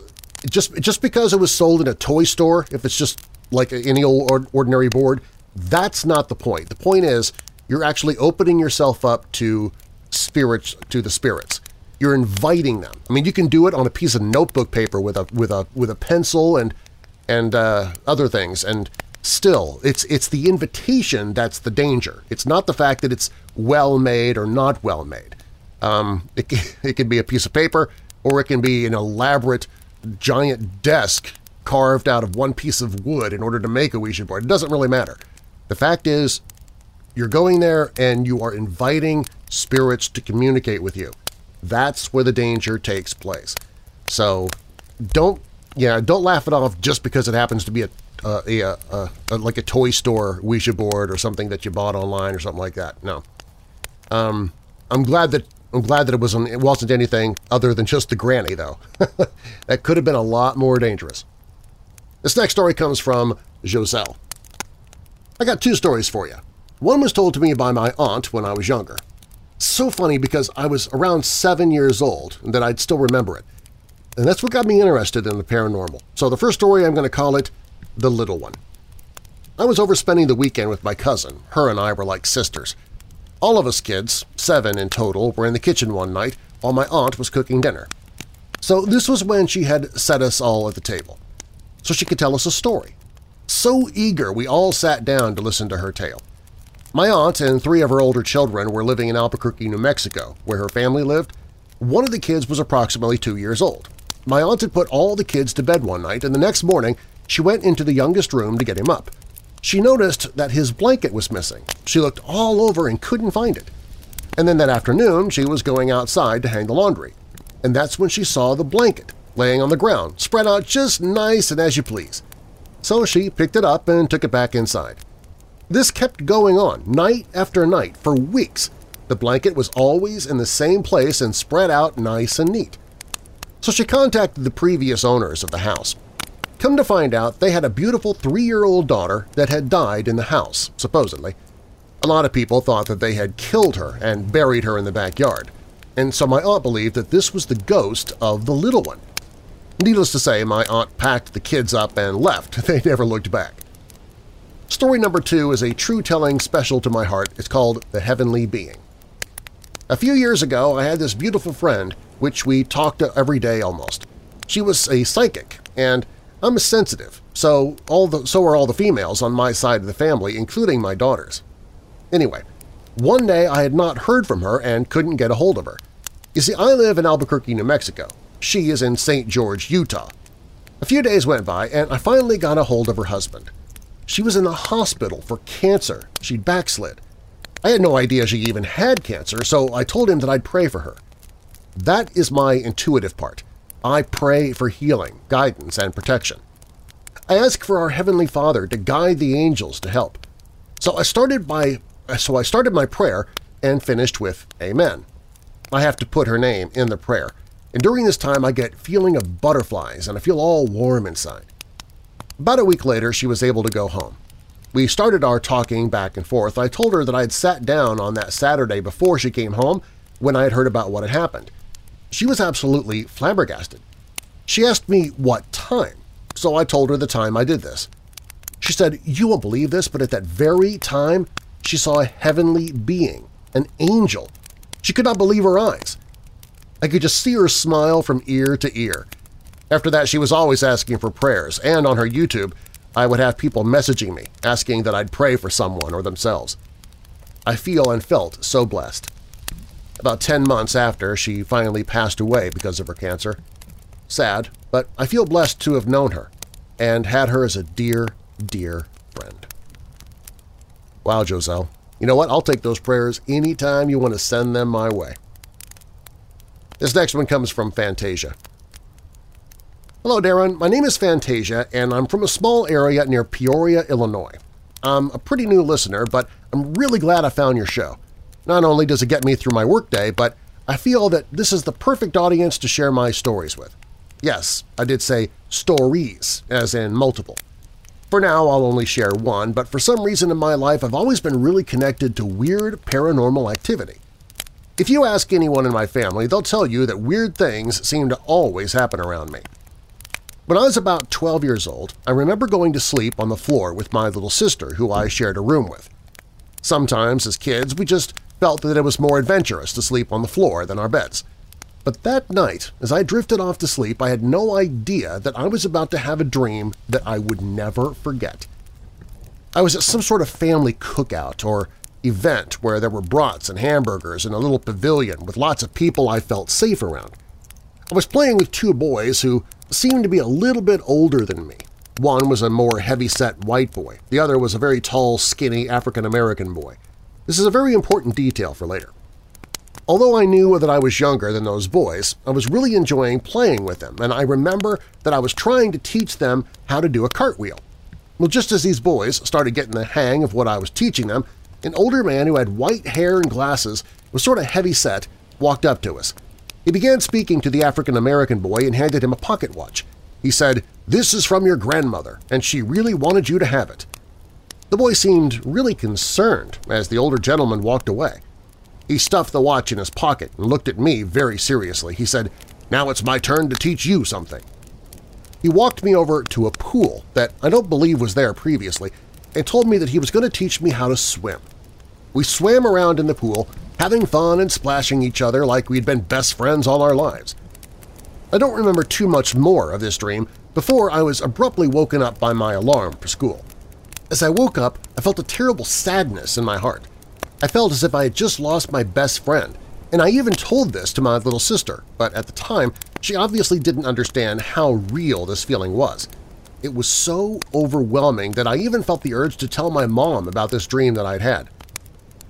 just because it was sold in a toy store, if it's just like any old ordinary board, that's not the point. The point is you're actually opening yourself up to spirits, to the spirits. You're inviting them. I mean, you can do it on a piece of notebook paper with a pencil and other things, and still, it's the invitation that's the danger. It's not the fact that it's well-made or not well-made. It can be a piece of paper, or it can be an elaborate giant desk carved out of one piece of wood in order to make a Ouija board. It doesn't really matter. The fact is, you're going there and you are inviting spirits to communicate with you. That's where the danger takes place. So don't laugh it off just because it happens to be like a toy store Ouija board or something that you bought online or something like that. No, I'm glad that it wasn't anything other than just the granny, though. That could have been a lot more dangerous. This next story comes from Joselle. I got two stories for you. One was told to me by my aunt when I was younger. So funny because I was around 7 years old and that I'd still remember it. And that's what got me interested in the paranormal. So the first story, I'm going to call it The Little One. I was overspending the weekend with my cousin. Her and I were like sisters. All of us kids, 7 in total, were in the kitchen one night while my aunt was cooking dinner. So this was when she had set us all at the table, so she could tell us a story. So eager, we all sat down to listen to her tale. My aunt and 3 of her older children were living in Albuquerque, New Mexico, where her family lived. One of the kids was approximately 2 years old. My aunt had put all the kids to bed one night, and the next morning she went into the youngest room to get him up. She noticed that his blanket was missing. She looked all over and couldn't find it. And then that afternoon she was going outside to hang the laundry, and that's when she saw the blanket laying on the ground, spread out just nice and as you please. So she picked it up and took it back inside. This kept going on night after night for weeks. The blanket was always in the same place and spread out nice and neat. So she contacted the previous owners of the house. Come to find out, they had a beautiful 3-year-old daughter that had died in the house, supposedly. A lot of people thought that they had killed her and buried her in the backyard, and so my aunt believed that this was the ghost of the little one. Needless to say, my aunt packed the kids up and left. They never looked back. Story number 2 is a true telling special to my heart. It's called The Heavenly Being. A few years ago, I had this beautiful friend which we talked to every day almost. She was a psychic, and I'm a sensitive, so are all the females on my side of the family, including my daughters. Anyway, one day I had not heard from her and couldn't get a hold of her. You see, I live in Albuquerque, New Mexico. She is in St. George, Utah. A few days went by, and I finally got a hold of her husband. She was in the hospital for cancer. She'd backslid. I had no idea she even had cancer, so I told him that I'd pray for her. That is my intuitive part. I pray for healing, guidance, and protection. I ask for our Heavenly Father to guide the angels to help. So I started my prayer and finished with Amen. I have to put her name in the prayer, and during this time I get feeling of butterflies and I feel all warm inside. About a week later, she was able to go home. We started our talking back and forth. I told her that I had sat down on that Saturday before she came home when I had heard about what had happened. She was absolutely flabbergasted. She asked me what time, so I told her the time I did this. She said, "You won't believe this, but at that very time she saw a heavenly being, an angel." She could not believe her eyes. I could just see her smile from ear to ear. After that, she was always asking for prayers, and on her YouTube, I would have people messaging me asking that I'd pray for someone or themselves. I feel and felt so blessed. About 10 months after, she finally passed away because of her cancer. Sad, but I feel blessed to have known her and had her as a dear, dear friend. Wow, Joselle. You know what? I'll take those prayers anytime you want to send them my way. This next one comes from Fantasia. Hello, Darren. My name is Fantasia, and I'm from a small area near Peoria, Illinois. I'm a pretty new listener, but I'm really glad I found your show. Not only does it get me through my workday, but I feel that this is the perfect audience to share my stories with. Yes, I did say stories, as in multiple. For now, I'll only share one, but for some reason in my life I've always been really connected to weird paranormal activity. If you ask anyone in my family, they'll tell you that weird things seem to always happen around me. When I was about 12 years old, I remember going to sleep on the floor with my little sister, who I shared a room with. Sometimes, as kids, we just felt that it was more adventurous to sleep on the floor than our beds. But that night, as I drifted off to sleep, I had no idea that I was about to have a dream that I would never forget. I was at some sort of family cookout or event where there were brats and hamburgers in a little pavilion with lots of people I felt safe around. I was playing with two boys who seemed to be a little bit older than me. One was a more heavy-set white boy. The other was a very tall, skinny African-American boy. This is a very important detail for later. Although I knew that I was younger than those boys, I was really enjoying playing with them, and I remember that I was trying to teach them how to do a cartwheel. Well, just as these boys started getting the hang of what I was teaching them, an older man who had white hair and glasses was sort of heavy-set, walked up to us. He began speaking to the African-American boy and handed him a pocket watch. He said, "This is from your grandmother, and she really wanted you to have it." The boy seemed really concerned as the older gentleman walked away. He stuffed the watch in his pocket and looked at me very seriously. He said, "Now it's my turn to teach you something." He walked me over to a pool that I don't believe was there previously and told me that he was going to teach me how to swim. We swam around in the pool, having fun and splashing each other like we'd been best friends all our lives. I don't remember too much more of this dream before I was abruptly woken up by my alarm for school. As I woke up, I felt a terrible sadness in my heart. I felt as if I had just lost my best friend, and I even told this to my little sister, but at the time she obviously didn't understand how real this feeling was. It was so overwhelming that I even felt the urge to tell my mom about this dream that I'd had.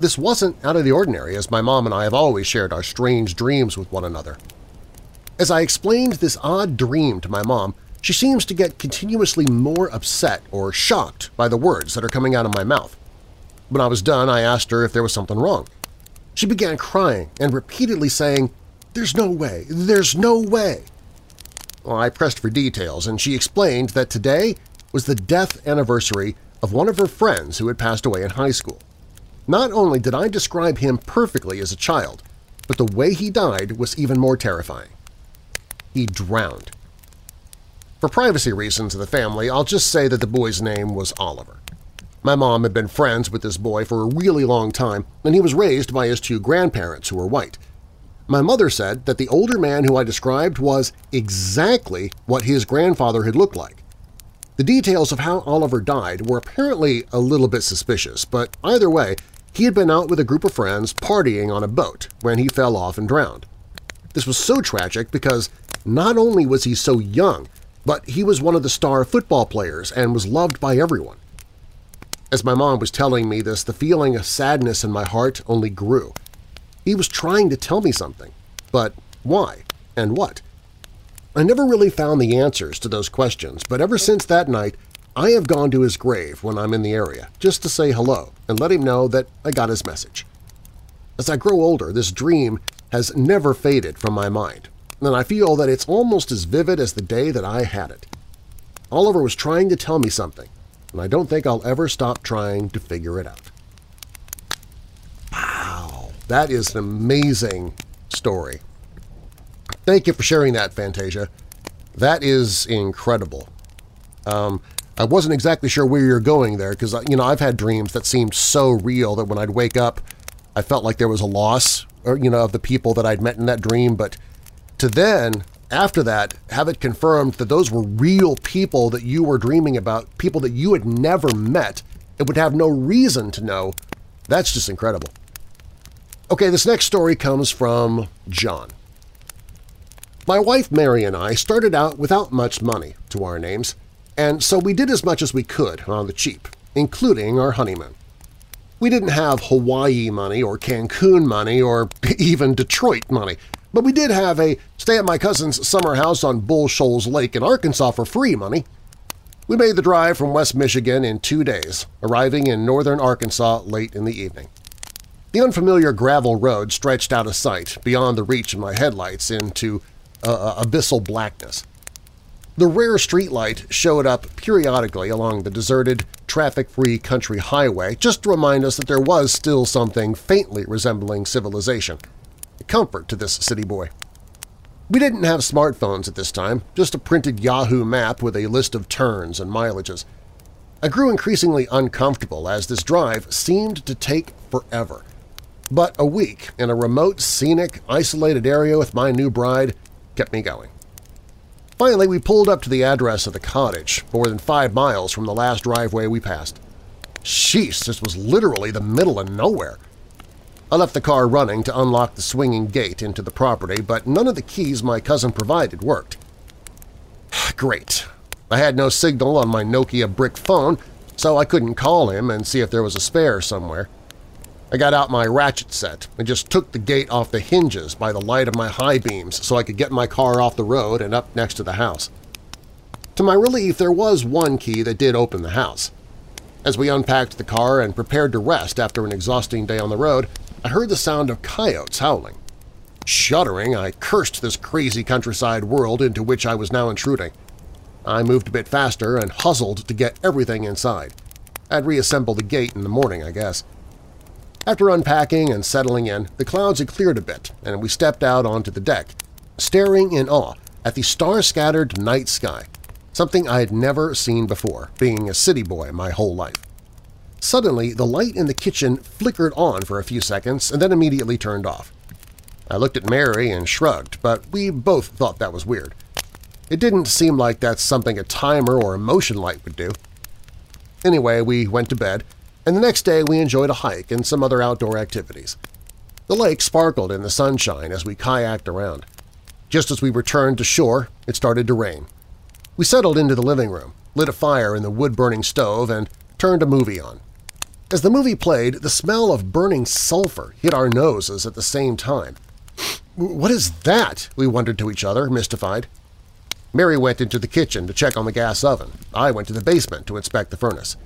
This wasn't out of the ordinary, as my mom and I have always shared our strange dreams with one another. As I explained this odd dream to my mom, she seems to get continuously more upset or shocked by the words that are coming out of my mouth. When I was done, I asked her if there was something wrong. She began crying and repeatedly saying, "There's no way, there's no way." Well, I pressed for details, and she explained that today was the death anniversary of one of her friends who had passed away in high school. Not only did I describe him perfectly as a child, but the way he died was even more terrifying. He drowned. For privacy reasons of the family, I'll just say that the boy's name was Oliver. My mom had been friends with this boy for a really long time, and he was raised by his two grandparents who were white. My mother said that the older man who I described was exactly what his grandfather had looked like. The details of how Oliver died were apparently a little bit suspicious, but either way, he had been out with a group of friends partying on a boat when he fell off and drowned. This was so tragic because not only was he so young, but he was one of the star football players and was loved by everyone. As my mom was telling me this, the feeling of sadness in my heart only grew. He was trying to tell me something, but why and what? I never really found the answers to those questions, but ever since that night, I have gone to his grave when I'm in the area just to say hello and let him know that I got his message. As I grow older, this dream has never faded from my mind, and I feel that it's almost as vivid as the day that I had it. Oliver was trying to tell me something, and I don't think I'll ever stop trying to figure it out. Wow, that is an amazing story. Thank you for sharing that, Fantasia. That is incredible. I wasn't exactly sure where you're going there because, you know, I've had dreams that seemed so real that when I'd wake up, I felt like there was a loss, or, you know, of the people that I'd met in that dream. But to then, after that, have it confirmed that those were real people that you were dreaming about, people that you had never met and would have no reason to know. That's just incredible. Okay, this next story comes from John. My wife Mary and I started out without much money to our names, and so we did as much as we could on the cheap, including our honeymoon. We didn't have Hawaii money or Cancun money or even Detroit money, but we did have a stay-at-my-cousin's summer house on Bull Shoals Lake in Arkansas for free money. We made the drive from West Michigan in 2 days, arriving in northern Arkansas late in the evening. The unfamiliar gravel road stretched out of sight beyond the reach of my headlights into abyssal blackness. The rare streetlight showed up periodically along the deserted, traffic-free country highway just to remind us that there was still something faintly resembling civilization. comfort to this city boy. We didn't have smartphones at this time, just a printed Yahoo map with a list of turns and mileages. I grew increasingly uncomfortable as this drive seemed to take forever. But a week in a remote, scenic, isolated area with my new bride kept me going. Finally, we pulled up to the address of the cottage, more than 5 miles from the last driveway we passed. Sheesh, this was literally the middle of nowhere. I left the car running to unlock the swinging gate into the property, but none of the keys my cousin provided worked. Great. I had no signal on my Nokia brick phone, so I couldn't call him and see if there was a spare somewhere. I got out my ratchet set and just took the gate off the hinges by the light of my high beams so I could get my car off the road and up next to the house. To my relief, there was one key that did open the house. As we unpacked the car and prepared to rest after an exhausting day on the road, I heard the sound of coyotes howling. Shuddering, I cursed this crazy countryside world into which I was now intruding. I moved a bit faster and hustled to get everything inside. I'd reassemble the gate in the morning, I guess. After unpacking and settling in, the clouds had cleared a bit, and we stepped out onto the deck, staring in awe at the star-scattered night sky, something I had never seen before, being a city boy my whole life. Suddenly, the light in the kitchen flickered on for a few seconds and then immediately turned off. I looked at Mary and shrugged, but we both thought that was weird. It didn't seem like that's something a timer or a motion light would do. Anyway, we went to bed, and the next day we enjoyed a hike and some other outdoor activities. The lake sparkled in the sunshine as we kayaked around. Just as we returned to shore, it started to rain. We settled into the living room, lit a fire in the wood-burning stove, and turned a movie on. As the movie played, the smell of burning sulfur hit our noses at the same time. "What is that?" we wondered to each other, mystified. Mary went into the kitchen to check on the gas oven. I went to the basement to inspect the furnace.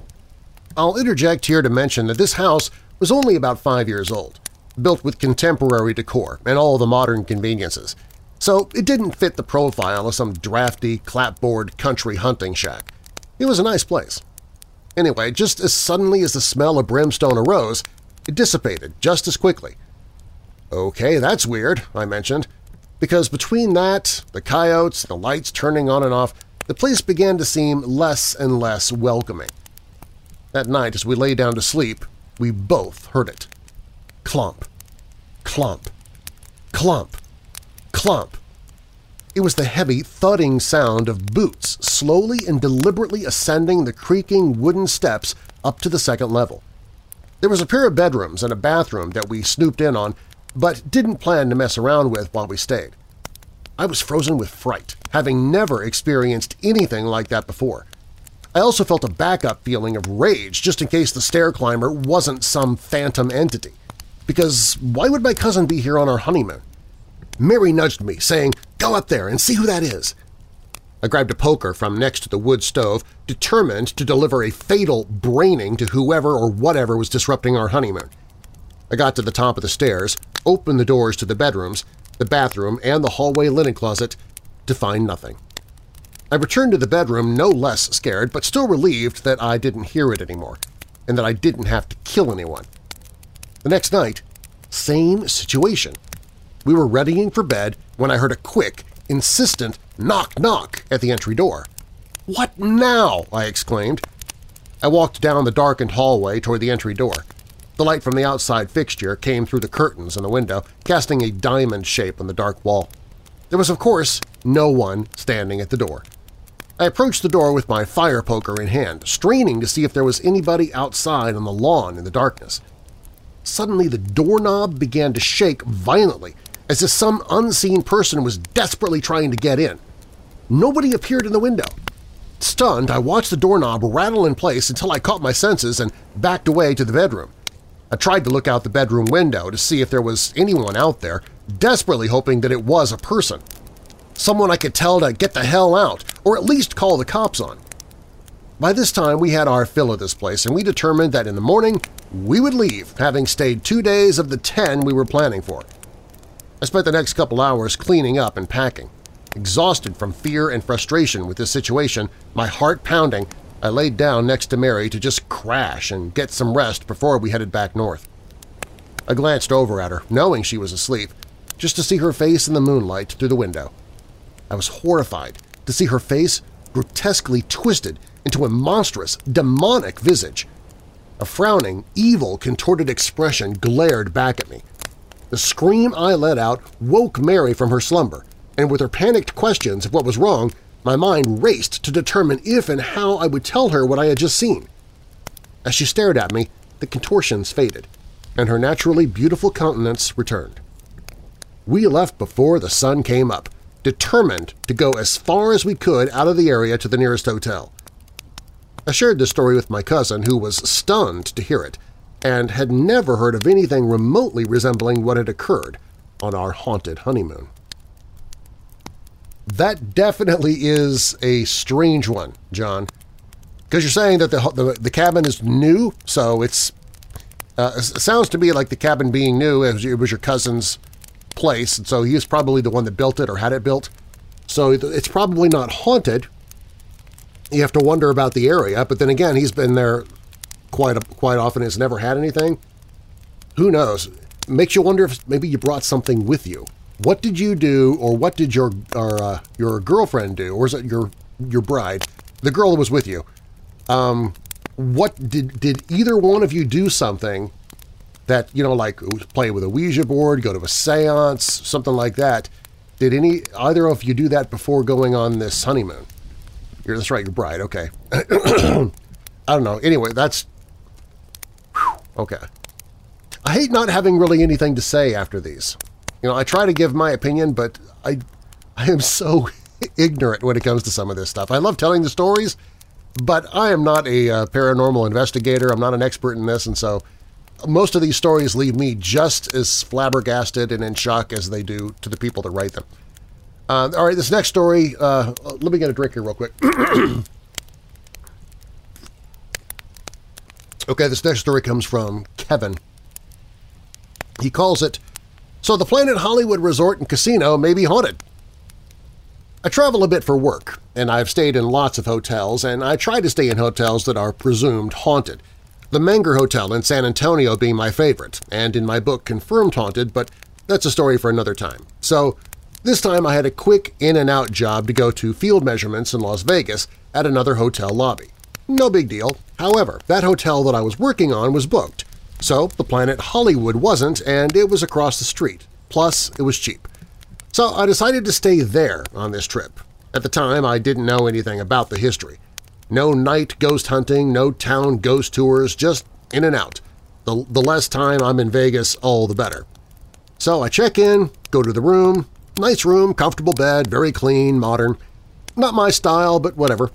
I'll interject here to mention that this house was only about 5 years old, built with contemporary decor and all the modern conveniences, so it didn't fit the profile of some drafty, clapboard country hunting shack. It was a nice place. Anyway, just as suddenly as the smell of brimstone arose, it dissipated just as quickly. "Okay, that's weird," I mentioned, because between that, the coyotes, the lights turning on and off, the place began to seem less and less welcoming. That night, as we lay down to sleep, we both heard it. Clomp, clomp, clomp, clomp. It was the heavy, thudding sound of boots slowly and deliberately ascending the creaking wooden steps up to the second level. There was a pair of bedrooms and a bathroom that we snooped in on, but didn't plan to mess around with while we stayed. I was frozen with fright, having never experienced anything like that before. I also felt a backup feeling of rage just in case the stair climber wasn't some phantom entity, because why would my cousin be here on our honeymoon? Mary nudged me, saying, "Go up there and see who that is." I grabbed a poker from next to the wood stove, determined to deliver a fatal braining to whoever or whatever was disrupting our honeymoon. I got to the top of the stairs, opened the doors to the bedrooms, the bathroom, and the hallway linen closet to find nothing. I returned to the bedroom no less scared, but still relieved that I didn't hear it anymore and that I didn't have to kill anyone. The next night, same situation. We were readying for bed when I heard a quick, insistent knock-knock at the entry door. "What now?" I exclaimed. I walked down the darkened hallway toward the entry door. The light from the outside fixture came through the curtains in the window, casting a diamond shape on the dark wall. There was, of course, no one standing at the door. I approached the door with my fire poker in hand, straining to see if there was anybody outside on the lawn in the darkness. Suddenly, the doorknob began to shake violently, as if some unseen person was desperately trying to get in. Nobody appeared in the window. Stunned, I watched the doorknob rattle in place until I caught my senses and backed away to the bedroom. I tried to look out the bedroom window to see if there was anyone out there, desperately hoping that it was a person. Someone I could tell to get the hell out, or at least call the cops on. By this time, we had our fill of this place, and we determined that in the morning we would leave, having stayed 2 days of the 10 we were planning for. I spent the next couple hours cleaning up and packing. Exhausted from fear and frustration with this situation, my heart pounding, I laid down next to Mary to just crash and get some rest before we headed back north. I glanced over at her, knowing she was asleep, just to see her face in the moonlight through the window. I was horrified to see her face grotesquely twisted into a monstrous, demonic visage. A frowning, evil, contorted expression glared back at me. The scream I let out woke Mary from her slumber, and with her panicked questions of what was wrong, my mind raced to determine if and how I would tell her what I had just seen. As she stared at me, the contortions faded, and her naturally beautiful countenance returned. We left before the sun came up, determined to go as far as we could out of the area to the nearest hotel. I shared this story with my cousin, who was stunned to hear it and had never heard of anything remotely resembling what had occurred on our haunted honeymoon. That definitely is a strange one, John, because you're saying that the cabin is new, so it sounds to me like the cabin being new, it was your cousin's place, and so he was probably the one that built it or had it built. So it's probably not haunted. You have to wonder about the area, but then again, he's been there quite often, has never had anything. Who knows? Makes you wonder if maybe you brought something with you. What did you do, or what did your girlfriend do, or is it your bride, the girl that was with you? What did either one of you do something that, you know, like play with a Ouija board, go to a seance, something like that? Did either of you do that before going on this honeymoon? That's right, your bride, okay. I don't know. Anyway, that's... Whew, okay. I hate not having really anything to say after these. You know, I try to give my opinion, but I am so ignorant when it comes to some of this stuff. I love telling the stories, but I am not a paranormal investigator. I'm not an expert in this, and so most of these stories leave me just as flabbergasted and in shock as they do to the people that write them. All right, this next story, let me get a drink here real quick. Okay, this next story comes from Kevin. He calls it, "So the Planet Hollywood Resort and Casino may be haunted." I travel a bit for work, and I've stayed in lots of hotels, and I try to stay in hotels that are presumed haunted. The Menger Hotel in San Antonio being my favorite, and in my book confirmed haunted, but that's a story for another time. So this time I had a quick in-and-out job to go to field measurements in Las Vegas at another hotel lobby. No big deal. However, that hotel that I was working on was booked, so the Planet Hollywood wasn't, and it was across the street. Plus, it was cheap. So I decided to stay there on this trip. At the time, I didn't know anything about the history. No night ghost hunting, no town ghost tours, just in and out. The less time I'm in Vegas, all the better. So I check in, go to the room. Nice room, comfortable bed, very clean, modern. Not my style, but whatever.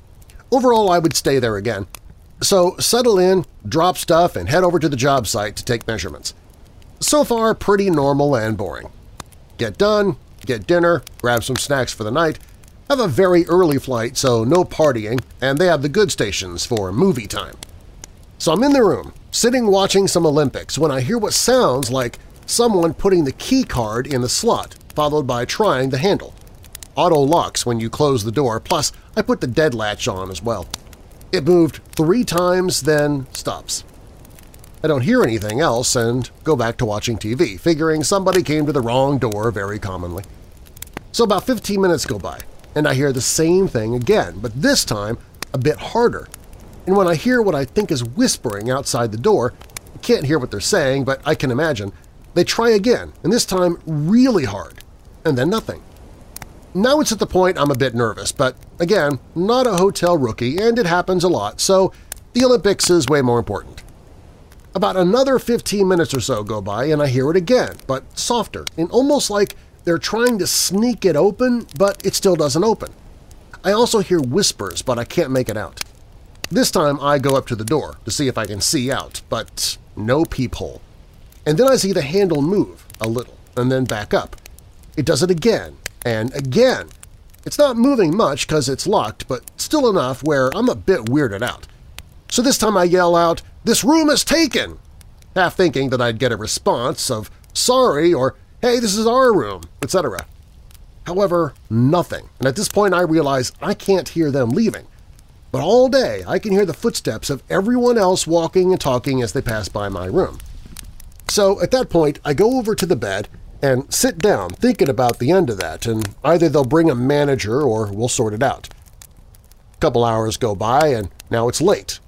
Overall, I would stay there again. So settle in, drop stuff, and head over to the job site to take measurements. So far, pretty normal and boring. Get done, get dinner, grab some snacks for the night, have a very early flight, so no partying, and they have the good stations for movie time. So I'm in the room, sitting watching some Olympics, when I hear what sounds like someone putting the key card in the slot, followed by trying the handle. Auto locks when you close the door, plus I put the dead latch on as well. It moved 3 times, then stops. I don't hear anything else and go back to watching TV, figuring somebody came to the wrong door very commonly. So about 15 minutes go by, and I hear the same thing again, but this time a bit harder. And when I hear what I think is whispering outside the door, I can't hear what they're saying, but I can imagine, they try again, and this time really hard, and then nothing. Now it's at the point I'm a bit nervous, but again, not a hotel rookie, and it happens a lot, so the Olympics is way more important. About another 15 minutes or so go by, and I hear it again, but softer, and almost like they're trying to sneak it open, but it still doesn't open. I also hear whispers, but I can't make it out. This time I go up to the door to see if I can see out, but no peephole. And then I see the handle move a little, and then back up. It does it again, and again. It's not moving much because it's locked, but still enough where I'm a bit weirded out. So this time I yell out, "This room is taken!" half thinking that I'd get a response of sorry or hey, this is our room, etc. However, nothing, and at this point I realize I can't hear them leaving. But all day I can hear the footsteps of everyone else walking and talking as they pass by my room. So at that point, I go over to the bed and sit down thinking about the end of that, and either they'll bring a manager or we'll sort it out. A couple hours go by, and now it's late.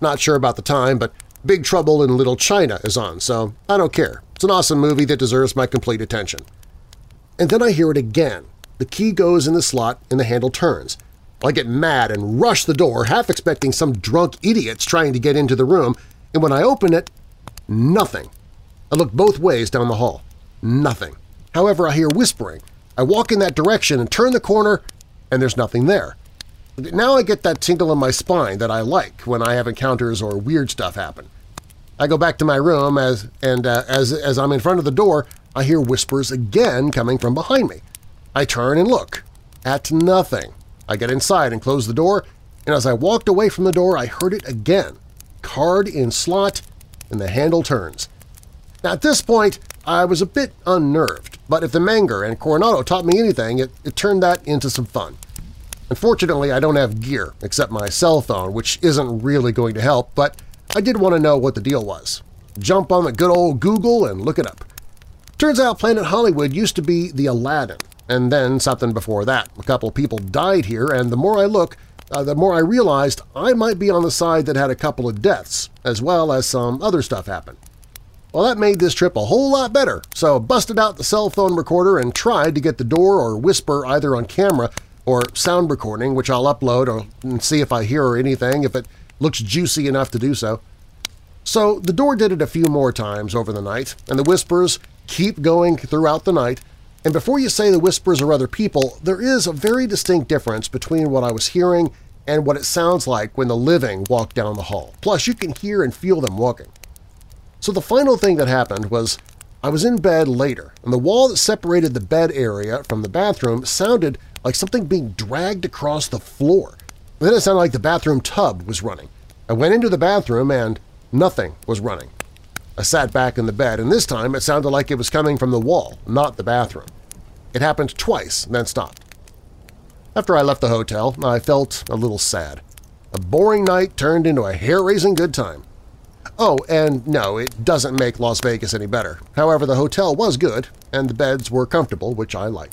Not sure about the time, but Big Trouble in Little China is on, so I don't care. It's an awesome movie that deserves my complete attention. And then I hear it again. The key goes in the slot and the handle turns. I get mad and rush the door, half expecting some drunk idiots trying to get into the room, and when I open it, nothing. I look both ways down the hall. Nothing. However, I hear whispering. I walk in that direction and turn the corner, and there's nothing there. Now I get that tingle in my spine that I like when I have encounters or weird stuff happen. I go back to my room, as I'm in front of the door, I hear whispers again coming from behind me. I turn and look. At nothing. I get inside and close the door, and as I walked away from the door, I heard it again. Card in slot, and the handle turns. Now, at this point, I was a bit unnerved, but if the Manger and Coronado taught me anything, it turned that into some fun. Unfortunately, I don't have gear except my cell phone, which isn't really going to help, but I did want to know what the deal was. Jump on the good old Google and look it up. Turns out Planet Hollywood used to be the Aladdin, and then something before that. A couple people died here, and the more I look, the more I realized I might be on the side that had a couple of deaths, as well as some other stuff happen. Well, that made this trip a whole lot better, so I busted out the cell phone recorder and tried to get the door or whisper either on camera or sound recording, which I'll upload and see if I hear anything, if it looks juicy enough to do so. So the door did it a few more times over the night, and the whispers keep going throughout the night. And before you say the whispers are other people, there is a very distinct difference between what I was hearing and what it sounds like when the living walk down the hall. Plus, you can hear and feel them walking. So the final thing that happened was I was in bed later, and the wall that separated the bed area from the bathroom sounded like something being dragged across the floor. And then it sounded like the bathroom tub was running. I went into the bathroom, and nothing was running. I sat back in the bed, and this time it sounded like it was coming from the wall, not the bathroom. It happened twice and then stopped. After I left the hotel, I felt a little sad. A boring night turned into a hair-raising good time. Oh, and no, it doesn't make Las Vegas any better. However, the hotel was good, and the beds were comfortable, which I like.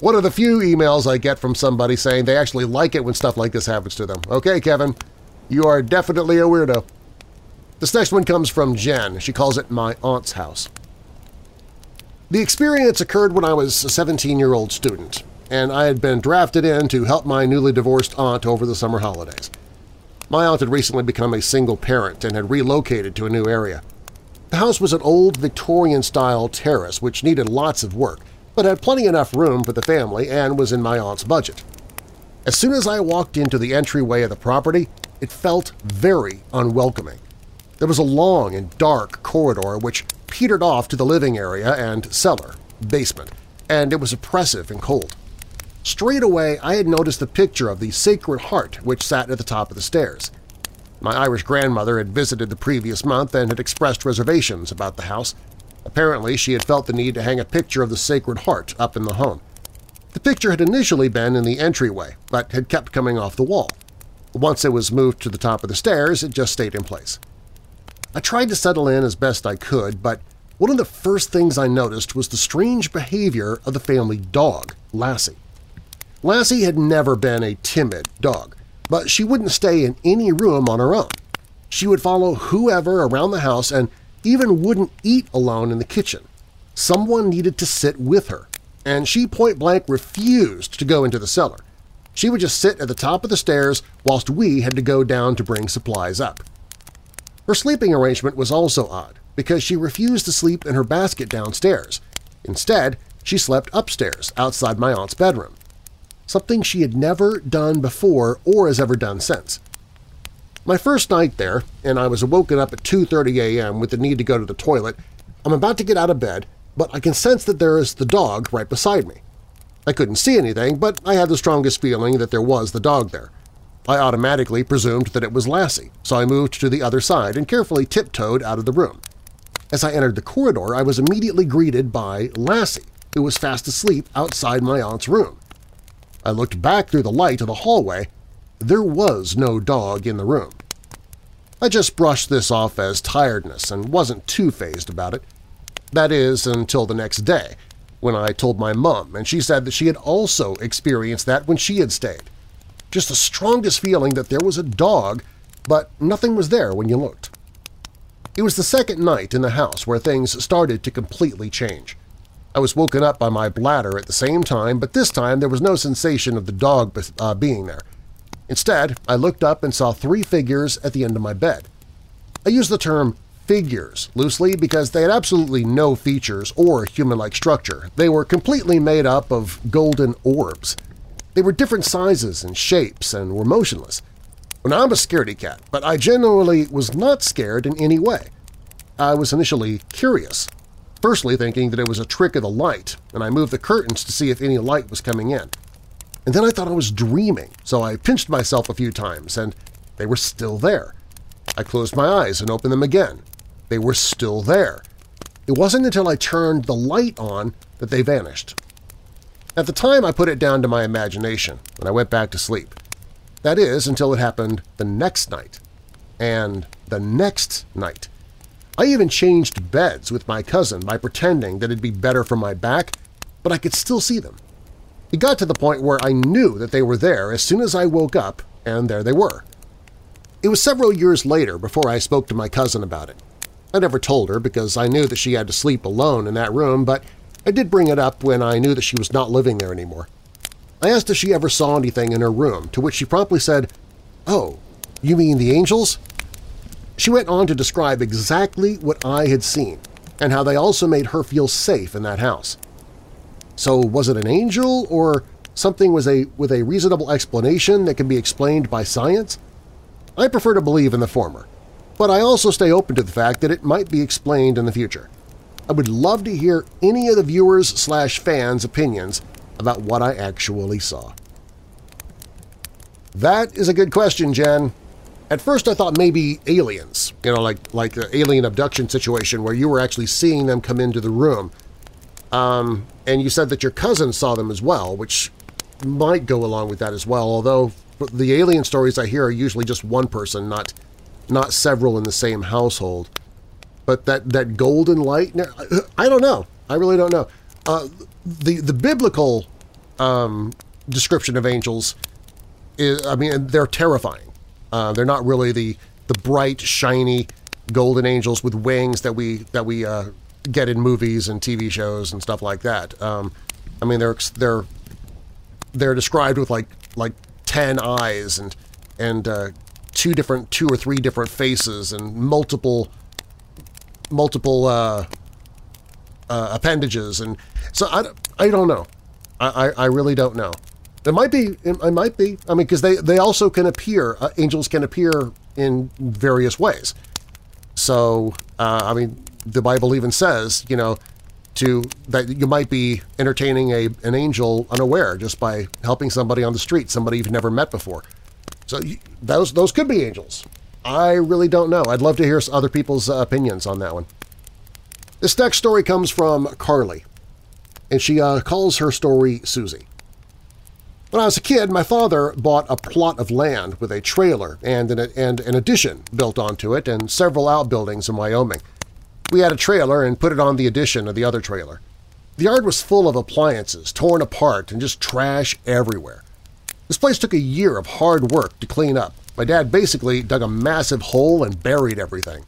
One of the few emails I get from somebody saying they actually like it when stuff like this happens to them. Okay, Kevin, you are definitely a weirdo. This next one comes from Jen. She calls it My Aunt's House. The experience occurred when I was a 17-year-old student, and I had been drafted in to help my newly divorced aunt over the summer holidays. My aunt had recently become a single parent and had relocated to a new area. The house was an old Victorian-style terrace which needed lots of work, but had plenty enough room for the family and was in my aunt's budget. As soon as I walked into the entryway of the property, it felt very unwelcoming. There was a long and dark corridor which petered off to the living area and cellar, basement, and it was oppressive and cold. Straight away, I had noticed the picture of the Sacred Heart which sat at the top of the stairs. My Irish grandmother had visited the previous month and had expressed reservations about the house. Apparently, she had felt the need to hang a picture of the Sacred Heart up in the home. The picture had initially been in the entryway, but had kept coming off the wall. Once it was moved to the top of the stairs, it just stayed in place. I tried to settle in as best I could, but one of the first things I noticed was the strange behavior of the family dog, Lassie. Lassie had never been a timid dog, but she wouldn't stay in any room on her own. She would follow whoever around the house and even wouldn't eat alone in the kitchen. Someone needed to sit with her, and she point-blank refused to go into the cellar. She would just sit at the top of the stairs whilst we had to go down to bring supplies up. Her sleeping arrangement was also odd because she refused to sleep in her basket downstairs. Instead, she slept upstairs outside my aunt's bedroom, something she had never done before or has ever done since. My first night there, and I was woken up at 2:30 a.m. with the need to go to the toilet, I'm about to get out of bed, but I can sense that there is the dog right beside me. I couldn't see anything, but I had the strongest feeling that there was the dog there. I automatically presumed that it was Lassie, so I moved to the other side and carefully tiptoed out of the room. As I entered the corridor, I was immediately greeted by Lassie, who was fast asleep outside my aunt's room. I looked back through the light of the hallway. There was no dog in the room. I just brushed this off as tiredness and wasn't too fazed about it. That is, until the next day, when I told my mom, and she said that she had also experienced that when she had stayed. Just the strongest feeling that there was a dog, but nothing was there when you looked. It was the second night in the house where things started to completely change. I was woken up by my bladder at the same time, but this time there was no sensation of the dog being there. Instead, I looked up and saw three figures at the end of my bed. I use the term figures loosely because they had absolutely no features or human-like structure. They were completely made up of golden orbs. They were different sizes and shapes and were motionless. Well, now, I'm a scaredy cat, but I generally was not scared in any way. I was initially curious, firstly thinking that it was a trick of the light, and I moved the curtains to see if any light was coming in. And then I thought I was dreaming, so I pinched myself a few times, and they were still there. I closed my eyes and opened them again. They were still there. It wasn't until I turned the light on that they vanished. At the time, I put it down to my imagination, and I went back to sleep. That is, until it happened the next night. And the next night. I even changed beds with my cousin by pretending that it'd be better for my back, but I could still see them. It got to the point where I knew that they were there as soon as I woke up, and there they were. It was several years later before I spoke to my cousin about it. I never told her because I knew that she had to sleep alone in that room, but I did bring it up when I knew that she was not living there anymore. I asked if she ever saw anything in her room, to which she promptly said, "Oh, you mean the angels?" She went on to describe exactly what I had seen and how they also made her feel safe in that house. So was it an angel or something with a reasonable explanation that can be explained by science? I prefer to believe in the former, but I also stay open to the fact that it might be explained in the future. I would love to hear any of the viewers/fans' opinions about what I actually saw. That is a good question, Jen. At first I thought maybe aliens, you know, like the alien abduction situation where you were actually seeing them come into the room. And you said that your cousin saw them as well, which might go along with that as well, although the alien stories I hear are usually just one person, not several in the same household. But that golden light, I don't know. I really don't know. The biblical description of angels is, I mean, they're terrifying. They're not really the bright, shiny, golden angels with wings that we get in movies and TV shows and stuff like that. I mean, they're described with like 10 eyes and two or three different faces and multiple appendages, and so I don't know. I really don't know. It might be. I mean, because they also can appear. Angels can appear in various ways. So I mean, the Bible even says, you know, that you might be entertaining an angel unaware just by helping somebody on the street, somebody you've never met before. So those could be angels. I really don't know. I'd love to hear other people's opinions on that one. This next story comes from Carly, and she calls her story Susie. When I was a kid, my father bought a plot of land with a trailer and an addition built onto it and several outbuildings in Wyoming. We had a trailer and put it on the addition of the other trailer. The yard was full of appliances, torn apart, and just trash everywhere. This place took a year of hard work to clean up. My dad basically dug a massive hole and buried everything.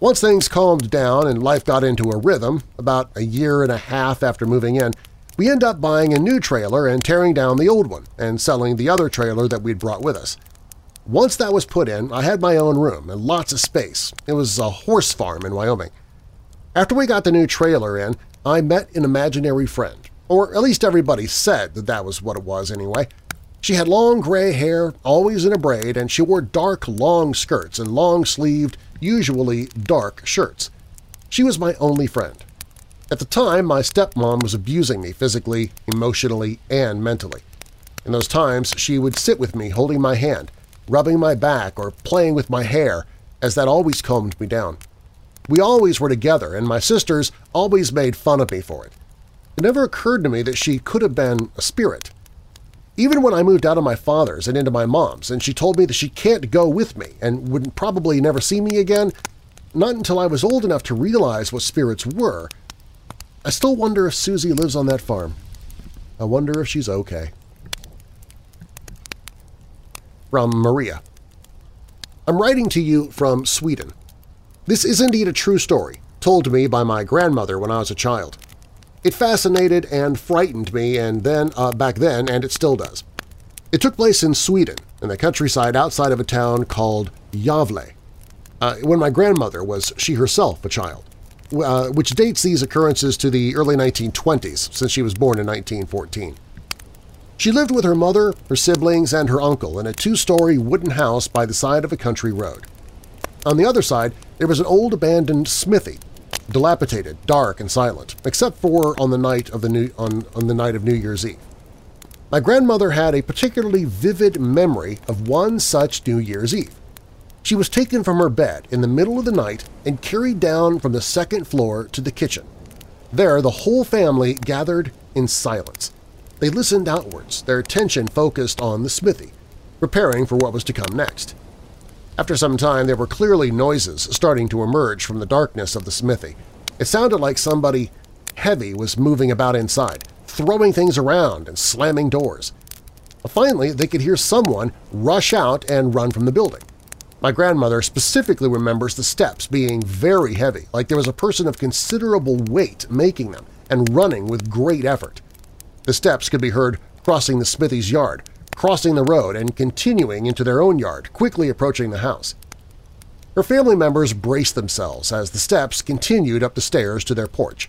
Once things calmed down and life got into a rhythm, about a year and a half after moving in, we end up buying a new trailer and tearing down the old one and selling the other trailer that we'd brought with us. Once that was put in, I had my own room and lots of space. It was a horse farm in Wyoming. After we got the new trailer in, I met an imaginary friend, or at least everybody said that that was what it was anyway. She had long gray hair, always in a braid, and she wore dark, long skirts and long-sleeved, usually dark shirts. She was my only friend. At the time, my stepmom was abusing me physically, emotionally, and mentally. In those times, she would sit with me holding my hand, rubbing my back or playing with my hair, as that always calmed me down. We always were together, and my sisters always made fun of me for it. It never occurred to me that she could have been a spirit. Even when I moved out of my father's and into my mom's, and she told me that she can't go with me and would probably never see me again, Not until I was old enough to realize what spirits were. I still wonder if Susie lives on that farm. I wonder if she's okay. From Maria. I'm writing to you from Sweden. This is indeed a true story, told to me by my grandmother when I was a child. It fascinated and frightened me and then, back then, and it still does. It took place in Sweden, in the countryside outside of a town called Gävle, when my grandmother was she herself a child, which dates these occurrences to the early 1920s, since she was born in 1914. She lived with her mother, her siblings, and her uncle in a two-story wooden house by the side of a country road. On the other side, there was an old abandoned smithy, dilapidated, dark, and silent, except for on the night of New Year's Eve. My grandmother had a particularly vivid memory of one such New Year's Eve. She was taken from her bed in the middle of the night and carried down from the second floor to the kitchen. There, the whole family gathered in silence. They listened outwards, their attention focused on the smithy, preparing for what was to come next. After some time, there were clearly noises starting to emerge from the darkness of the smithy. It sounded like somebody heavy was moving about inside, throwing things around and slamming doors. Finally, they could hear someone rush out and run from the building. My grandmother specifically remembers the steps being very heavy, like there was a person of considerable weight making them and running with great effort. The steps could be heard crossing the smithy's yard, crossing the road, and continuing into their own yard, quickly approaching the house. Her family members braced themselves as the steps continued up the stairs to their porch.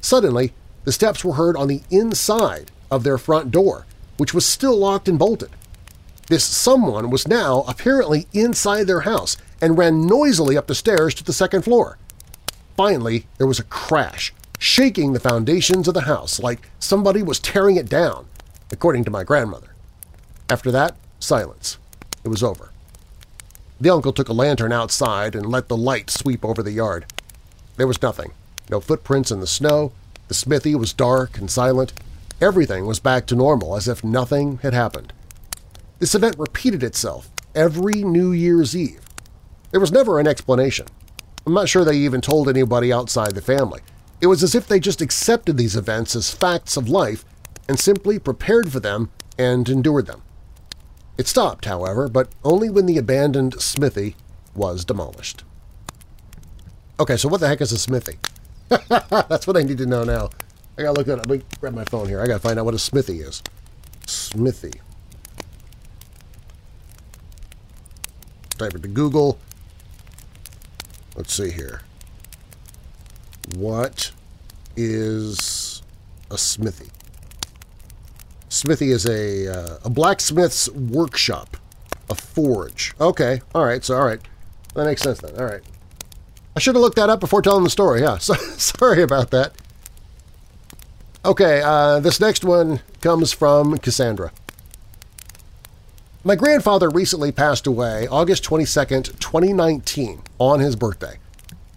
Suddenly, the steps were heard on the inside of their front door, which was still locked and bolted. This someone was now apparently inside their house and ran noisily up the stairs to the second floor. Finally, there was a crash, shaking the foundations of the house like somebody was tearing it down, according to my grandmother. After that, silence. It was over. The uncle took a lantern outside and let the light sweep over the yard. There was nothing. No footprints in the snow. The smithy was dark and silent. Everything was back to normal, as if nothing had happened. This event repeated itself every New Year's Eve. There was never an explanation. I'm not sure they even told anybody outside the family. It was as if they just accepted these events as facts of life and simply prepared for them and endured them. It stopped, however, but only when the abandoned smithy was demolished. Okay, so what the heck is a smithy? That's what I need to know now. I gotta look that up. Let me grab my phone here. I gotta find out what a smithy is. Smithy. Type it to Google. Let's see here. What is a smithy? Smithy is a blacksmith's workshop, a forge. Okay, all right. That makes sense then, all right. I should have looked that up before telling the story, yeah. So, sorry about that. Okay, this next one comes from Cassandra. My grandfather recently passed away August 22nd, 2019, on his birthday.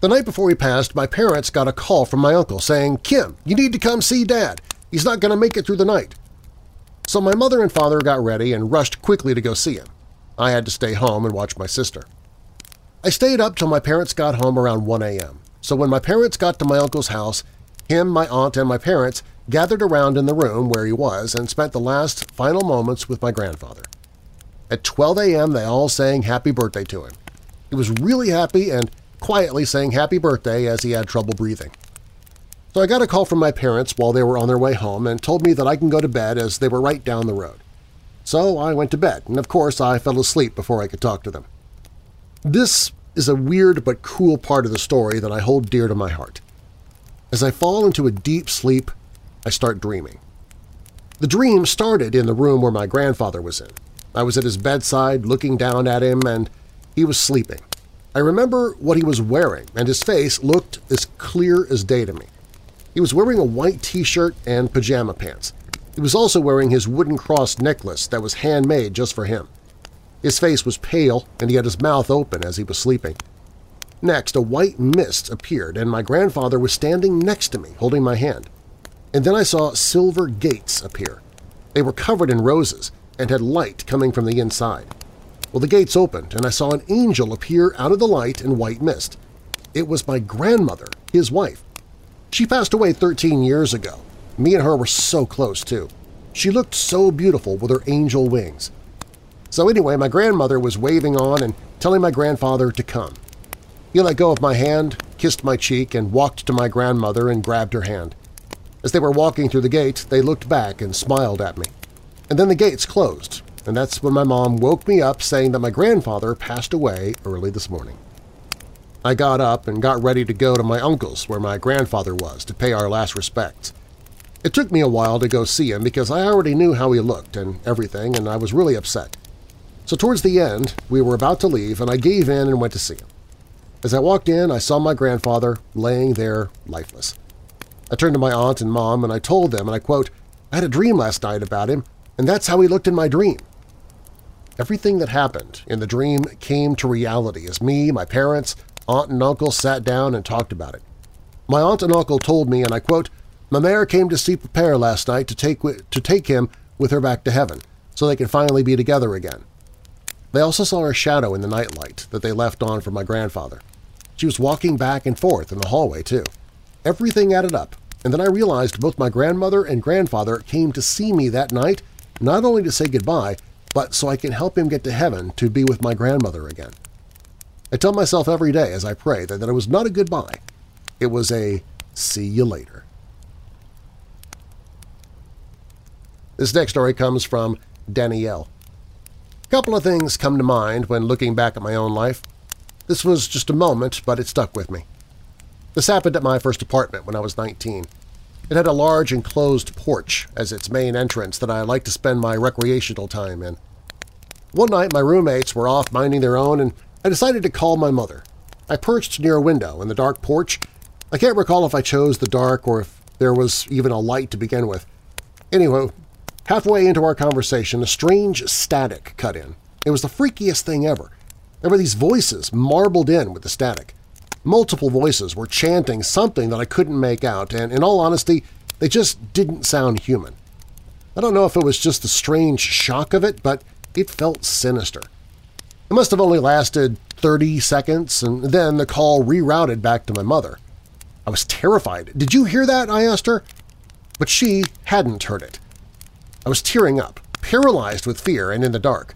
The night before he passed, my parents got a call from my uncle saying, "Kim, you need to come see Dad. He's not going to make it through the night." So my mother and father got ready and rushed quickly to go see him. I had to stay home and watch my sister. I stayed up till my parents got home around 1 a.m. So when my parents got to my uncle's house, him, my aunt, and my parents gathered around in the room where he was and spent the last final moments with my grandfather. At 12 a.m. they all sang happy birthday to him. He was really happy and quietly saying happy birthday as he had trouble breathing. So I got a call from my parents while they were on their way home and told me that I can go to bed as they were right down the road. So I went to bed, and of course I fell asleep before I could talk to them. This is a weird but cool part of the story that I hold dear to my heart. As I fall into a deep sleep, I start dreaming. The dream started in the room where my grandfather was in. I was at his bedside looking down at him, and he was sleeping. I remember what he was wearing, and his face looked as clear as day to me. He was wearing a white t-shirt and pajama pants. He was also wearing his wooden cross necklace that was handmade just for him. His face was pale, and he had his mouth open as he was sleeping. Next, a white mist appeared, and my grandfather was standing next to me, holding my hand. And then I saw silver gates appear. They were covered in roses and had light coming from the inside. Well, the gates opened, and I saw an angel appear out of the light and white mist. It was my grandmother, his wife. She passed away 13 years ago. Me and her were so close, too. She looked so beautiful with her angel wings. So anyway, my grandmother was waving on and telling my grandfather to come. He let go of my hand, kissed my cheek, and walked to my grandmother and grabbed her hand. As they were walking through the gate, they looked back and smiled at me. And then the gates closed, and that's when my mom woke me up saying that my grandfather passed away early this morning. I got up and got ready to go to my uncle's where my grandfather was to pay our last respects. It took me a while to go see him because I already knew how he looked and everything, and I was really upset. So towards the end, we were about to leave, and I gave in and went to see him. As I walked in, I saw my grandfather laying there lifeless. I turned to my aunt and mom and I told them, and I quote, "I had a dream last night about him, and that's how he looked in my dream." Everything that happened in the dream came to reality as me, my parents, aunt and uncle sat down and talked about it. My aunt and uncle told me, and I quote, "My mare came to see Papa last night to take him with her back to heaven so they could finally be together again." They also saw her shadow in the nightlight that they left on for my grandfather. She was walking back and forth in the hallway, too. Everything added up, and then I realized both my grandmother and grandfather came to see me that night, not only to say goodbye, but so I can help him get to heaven to be with my grandmother again. I tell myself every day as I pray that it was not a goodbye. It was a see you later. This next story comes from Danielle. A couple of things come to mind when looking back at my own life. This was just a moment, but it stuck with me. This happened at my first apartment when I was 19. It had a large enclosed porch as its main entrance that I liked to spend my recreational time in. One night, my roommates were off minding their own, and I decided to call my mother. I perched near a window in the dark porch. I can't recall if I chose the dark or if there was even a light to begin with. Anyway, halfway into our conversation, a strange static cut in. It was the freakiest thing ever. There were these voices marbled in with the static. Multiple voices were chanting something that I couldn't make out, and in all honesty, they just didn't sound human. I don't know if it was just the strange shock of it, but it felt sinister. It must have only lasted 30 seconds, and then the call rerouted back to my mother. I was terrified. "Did you hear that?" I asked her. But she hadn't heard it. I was tearing up, paralyzed with fear and in the dark.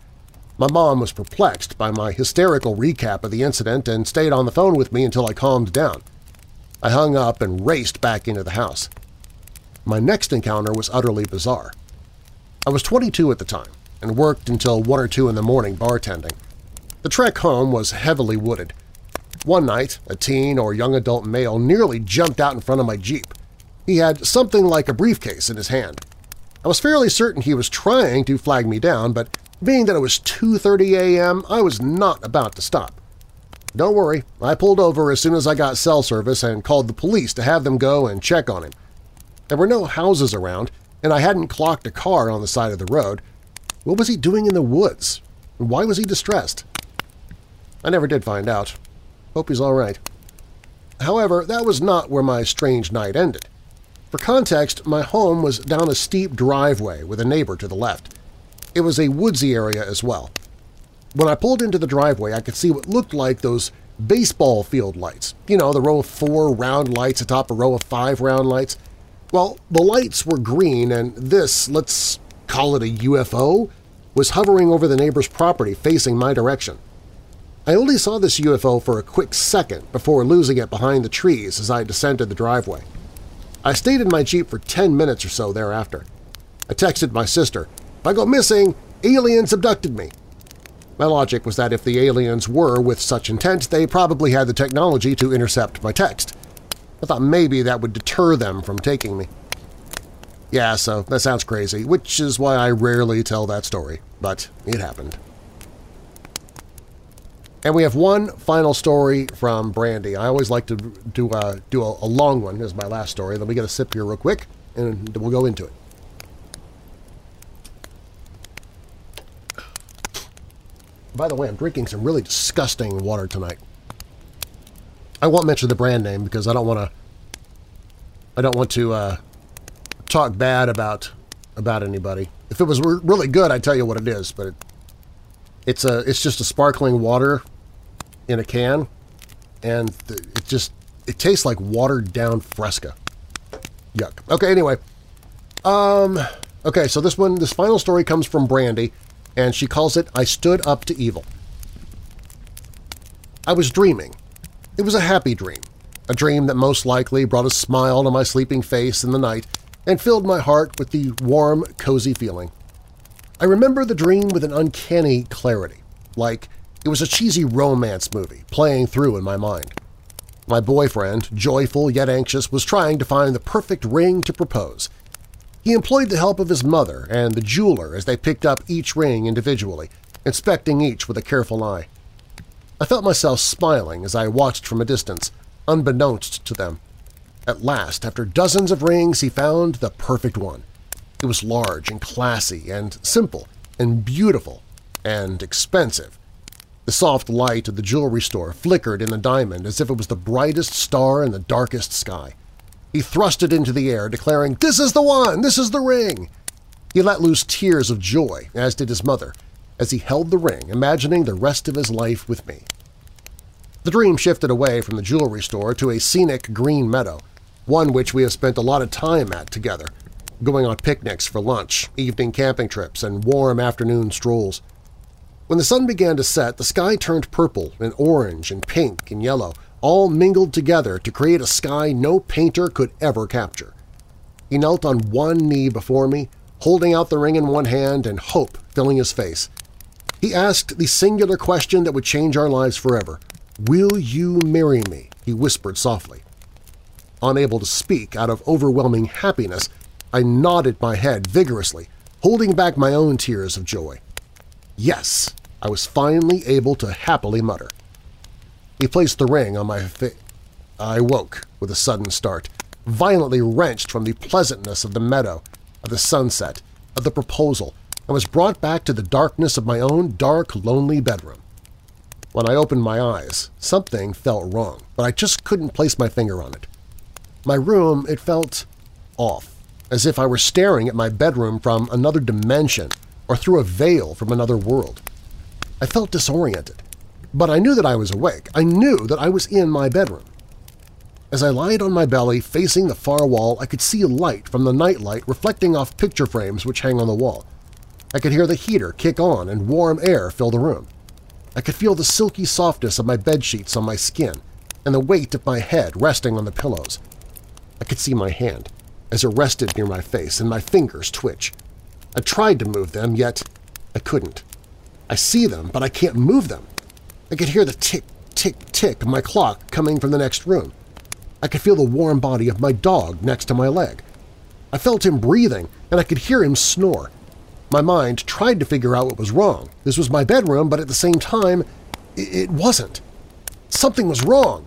My mom was perplexed by my hysterical recap of the incident and stayed on the phone with me until I calmed down. I hung up and raced back into the house. My next encounter was utterly bizarre. I was 22 at the time and worked until 1 or 2 in the morning bartending. The trek home was heavily wooded. One night, a teen or young adult male nearly jumped out in front of my Jeep. He had something like a briefcase in his hand. I was fairly certain he was trying to flag me down, but being that it was 2:30 a.m., I was not about to stop. Don't worry, I pulled over as soon as I got cell service and called the police to have them go and check on him. There were no houses around, and I hadn't clocked a car on the side of the road. What was he doing in the woods? Why was he distressed? I never did find out. Hope he's all right. However, that was not where my strange night ended. For context, my home was down a steep driveway with a neighbor to the left. It was a woodsy area as well. When I pulled into the driveway, I could see what looked like those baseball field lights. You know, the row of 4 round lights atop a row of 5 round lights. Well, the lights were green, and this, let's call it a UFO, was hovering over the neighbor's property facing my direction. I only saw this UFO for a quick second before losing it behind the trees as I descended the driveway. I stayed in my Jeep for 10 minutes or so thereafter. I texted my sister, "If I go missing, aliens abducted me." My logic was that if the aliens were with such intent, they probably had the technology to intercept my text. I thought maybe that would deter them from taking me. Yeah, so that sounds crazy, which is why I rarely tell that story, but it happened. And we have one final story from Brandy. I always like to do a long one as my last story. Let me get a sip here real quick, and we'll go into it. By the way, I'm drinking some really disgusting water tonight. I won't mention the brand name because I don't want to talk bad about anybody. If it was really good, I'd tell you what it is, but it's just a sparkling water in a can. and it tastes like watered down Fresca. Yuck. Okay, anyway. Okay, so this final story comes from Brandy, and she calls it, I Stood Up to Evil. I was dreaming. It was a happy dream, a dream that most likely brought a smile to my sleeping face in the night and filled my heart with the warm, cozy feeling. I remember the dream with an uncanny clarity, like it was a cheesy romance movie playing through in my mind. My boyfriend, joyful yet anxious, was trying to find the perfect ring to propose. He employed the help of his mother and the jeweler as they picked up each ring individually, inspecting each with a careful eye. I felt myself smiling as I watched from a distance, unbeknownst to them. At last, after dozens of rings, he found the perfect one. It was large and classy and simple and beautiful and expensive. The soft light of the jewelry store flickered in the diamond as if it was the brightest star in the darkest sky. He thrust it into the air, declaring, "This is the one! This is the ring!" He let loose tears of joy, as did his mother, as he held the ring, imagining the rest of his life with me. The dream shifted away from the jewelry store to a scenic green meadow, one which we have spent a lot of time at together, going on picnics for lunch, evening camping trips, and warm afternoon strolls. When the sun began to set, the sky turned purple and orange and pink and yellow, all mingled together to create a sky no painter could ever capture. He knelt on one knee before me, holding out the ring in one hand and hope filling his face. He asked the singular question that would change our lives forever. "Will you marry me?" he whispered softly. Unable to speak out of overwhelming happiness, I nodded my head vigorously, holding back my own tears of joy. "Yes," I was finally able to happily mutter. He placed the ring on my face. I woke with a sudden start, violently wrenched from the pleasantness of the meadow, of the sunset, of the proposal, and was brought back to the darkness of my own dark, lonely bedroom. When I opened my eyes, something felt wrong, but I just couldn't place my finger on it. My room, it felt off, as if I were staring at my bedroom from another dimension, or through a veil from another world. I felt disoriented, but I knew that I was awake. I knew that I was in my bedroom. As I lied on my belly facing the far wall, I could see a light from the nightlight reflecting off picture frames which hang on the wall. I could hear the heater kick on and warm air fill the room. I could feel the silky softness of my bedsheets on my skin and the weight of my head resting on the pillows. I could see my hand as it rested near my face and my fingers twitch. I tried to move them, yet I couldn't. I see them, but I can't move them. I could hear the tick, tick, tick of my clock coming from the next room. I could feel the warm body of my dog next to my leg. I felt him breathing, and I could hear him snore. My mind tried to figure out what was wrong. This was my bedroom, but at the same time, it wasn't. Something was wrong.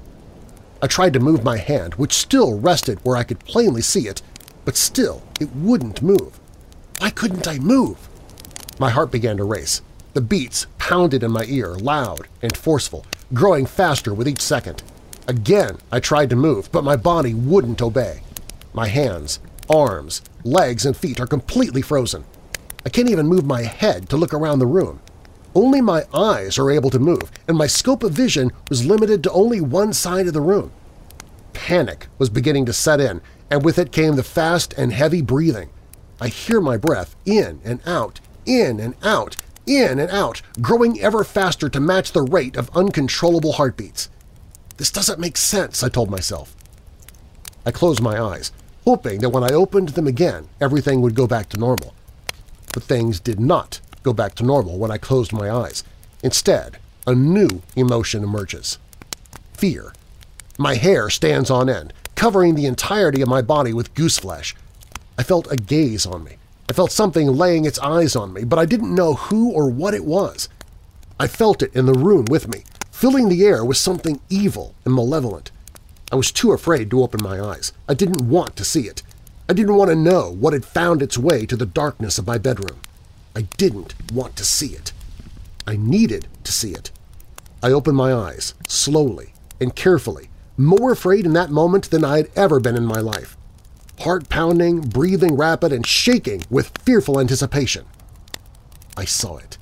I tried to move my hand, which still rested where I could plainly see it, but still it wouldn't move. Why couldn't I move? My heart began to race. The beats pounded in my ear, loud and forceful, growing faster with each second. Again, I tried to move, but my body wouldn't obey. My hands, arms, legs, and feet are completely frozen. I can't even move my head to look around the room. Only my eyes are able to move, and my scope of vision was limited to only one side of the room. Panic was beginning to set in, and with it came the fast and heavy breathing. I hear my breath in and out, in and out, in and out, growing ever faster to match the rate of uncontrollable heartbeats. "This doesn't make sense," I told myself. I closed my eyes, hoping that when I opened them again, everything would go back to normal. But things did not go back to normal when I closed my eyes. Instead, a new emotion emerges. Fear. My hair stands on end, covering the entirety of my body with goose flesh. I felt a gaze on me. I felt something laying its eyes on me, but I didn't know who or what it was. I felt it in the room with me, filling the air with something evil and malevolent. I was too afraid to open my eyes. I didn't want to see it. I didn't want to know what had found its way to the darkness of my bedroom. I didn't want to see it. I needed to see it. I opened my eyes, slowly and carefully, more afraid in that moment than I had ever been in my life. Heart pounding, breathing rapid, and shaking with fearful anticipation. I saw it.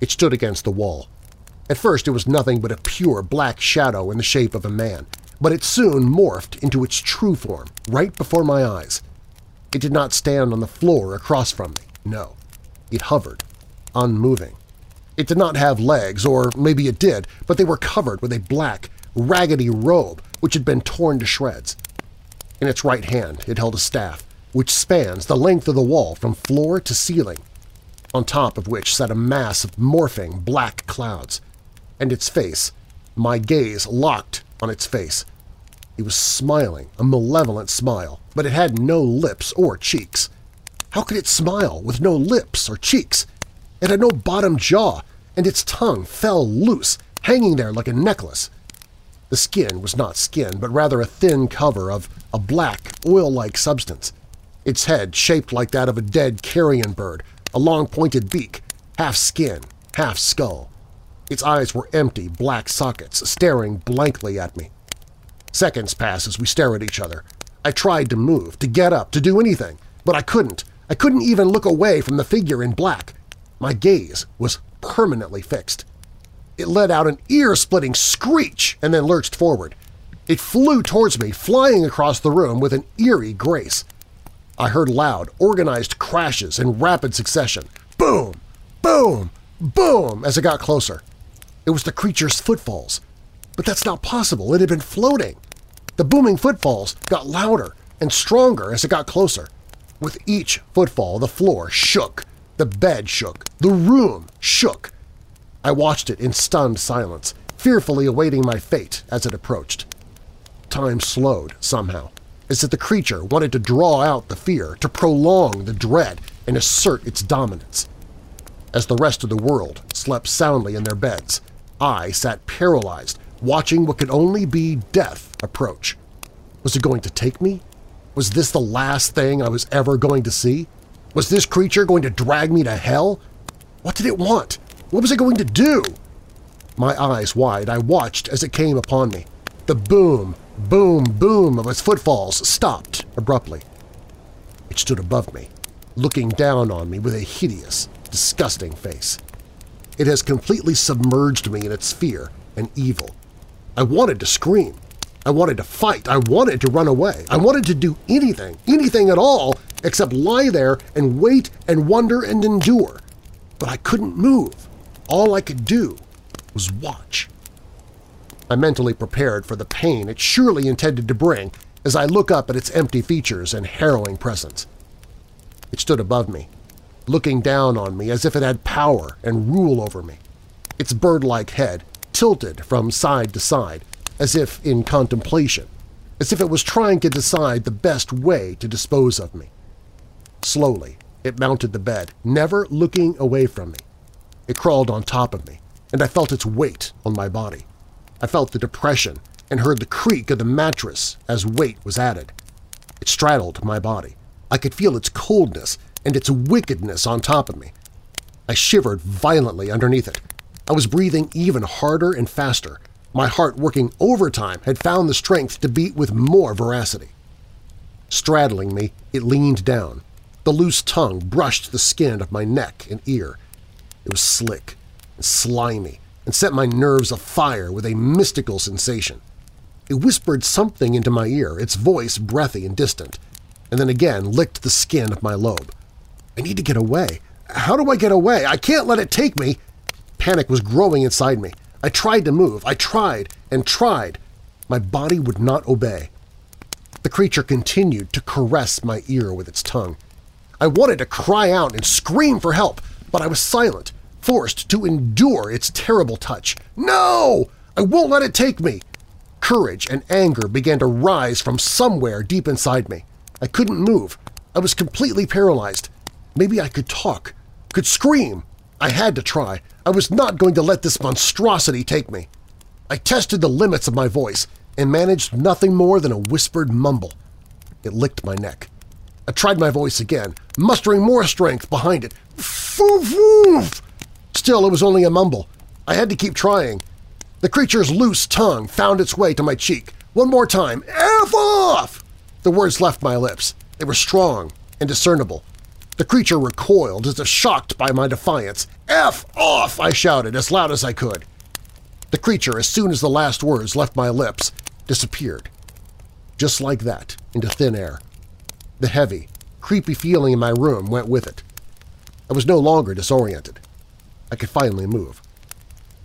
It stood against the wall, At first it was nothing but a pure black shadow in the shape of a man, but it soon morphed into its true form right before my eyes. It did not stand on the floor across from me, no. It hovered, unmoving. It did not have legs, or maybe it did, but they were covered with a black, raggedy robe which had been torn to shreds. In its right hand it held a staff, which spans the length of the wall from floor to ceiling, on top of which sat a mass of morphing black clouds. And its face, my gaze locked on its face. It was smiling, a malevolent smile, but it had no lips or cheeks. How could it smile with no lips or cheeks? It had no bottom jaw, and its tongue fell loose, hanging there like a necklace. The skin was not skin, but rather a thin cover of a black, oil-like substance. Its head shaped like that of a dead carrion bird, a long pointed beak, half skin, half skull. Its eyes were empty, black sockets, staring blankly at me. Seconds pass as we stare at each other. I tried to move, to get up, to do anything, but I couldn't. I couldn't even look away from the figure in black. My gaze was permanently fixed. It let out an ear-splitting screech and then lurched forward. It flew towards me, flying across the room with an eerie grace. I heard loud, organized crashes in rapid succession. Boom! Boom! Boom! As it got closer. It was the creature's footfalls. But that's not possible. It had been floating. The booming footfalls got louder and stronger as it got closer. With each footfall, the floor shook, the bed shook, the room shook. I watched it in stunned silence, fearfully awaiting my fate as it approached. Time slowed somehow, as if the creature wanted to draw out the fear, to prolong the dread, and assert its dominance. As the rest of the world slept soundly in their beds, I sat paralyzed, watching what could only be death approach. Was it going to take me? Was this the last thing I was ever going to see? Was this creature going to drag me to hell? What did it want? What was it going to do? My eyes wide, I watched as it came upon me. The boom, boom, boom of its footfalls stopped abruptly. It stood above me, looking down on me with a hideous, disgusting face. It has completely submerged me in its fear and evil. I wanted to scream. I wanted to fight. I wanted to run away. I wanted to do anything, anything at all, except lie there and wait and wonder and endure. But I couldn't move. All I could do was watch. I mentally prepared for the pain it surely intended to bring as I look up at its empty features and harrowing presence. It stood above me, looking down on me as if it had power and rule over me, its bird-like head tilted from side to side, as if in contemplation, as if it was trying to decide the best way to dispose of me. Slowly, it mounted the bed, never looking away from me. It crawled on top of me, and I felt its weight on my body. I felt the depression and heard the creak of the mattress as weight was added. It straddled my body. I could feel its coldness and its wickedness on top of me. I shivered violently underneath it. I was breathing even harder and faster. My heart, working overtime, had found the strength to beat with more veracity. Straddling me, it leaned down. The loose tongue brushed the skin of my neck and ear. It was slick and slimy and set my nerves afire with a mystical sensation. It whispered something into my ear, its voice breathy and distant, and then again licked the skin of my lobe. I need to get away. How do I get away? I can't let it take me. Panic was growing inside me. I tried to move. I tried and tried. My body would not obey. The creature continued to caress my ear with its tongue. I wanted to cry out and scream for help, but I was silent, forced to endure its terrible touch. No! I won't let it take me! Courage and anger began to rise from somewhere deep inside me. I couldn't move. I was completely paralyzed. Maybe I could talk, could scream. I had to try. I was not going to let this monstrosity take me. I tested the limits of my voice and managed nothing more than a whispered mumble. It licked my neck. I tried my voice again, mustering more strength behind it. Woof, woof. Still, it was only a mumble. I had to keep trying. The creature's loose tongue found its way to my cheek. One more time. F off! The words left my lips. They were strong and discernible. The creature recoiled as if shocked by my defiance. F off! I shouted as loud as I could. The creature, as soon as the last words left my lips, disappeared. Just like that, into thin air. The heavy, creepy feeling in my room went with it. I was no longer disoriented. I could finally move.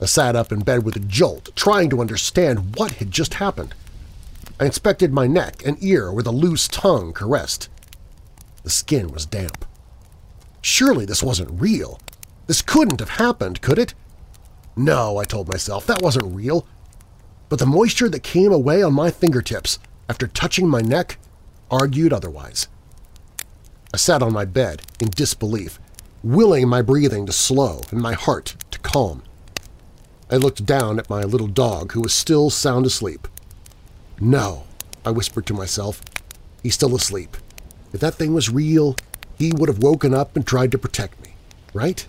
I sat up in bed with a jolt, trying to understand what had just happened. I inspected my neck and ear where the loose tongue caressed. The skin was damp. Surely this wasn't real. This couldn't have happened, could it? No, I told myself, that wasn't real. But the moisture that came away on my fingertips after touching my neck argued otherwise. I sat on my bed in disbelief, willing my breathing to slow and my heart to calm. I looked down at my little dog, who was still sound asleep. No, I whispered to myself, he's still asleep. If that thing was real, he would have woken up and tried to protect me, right?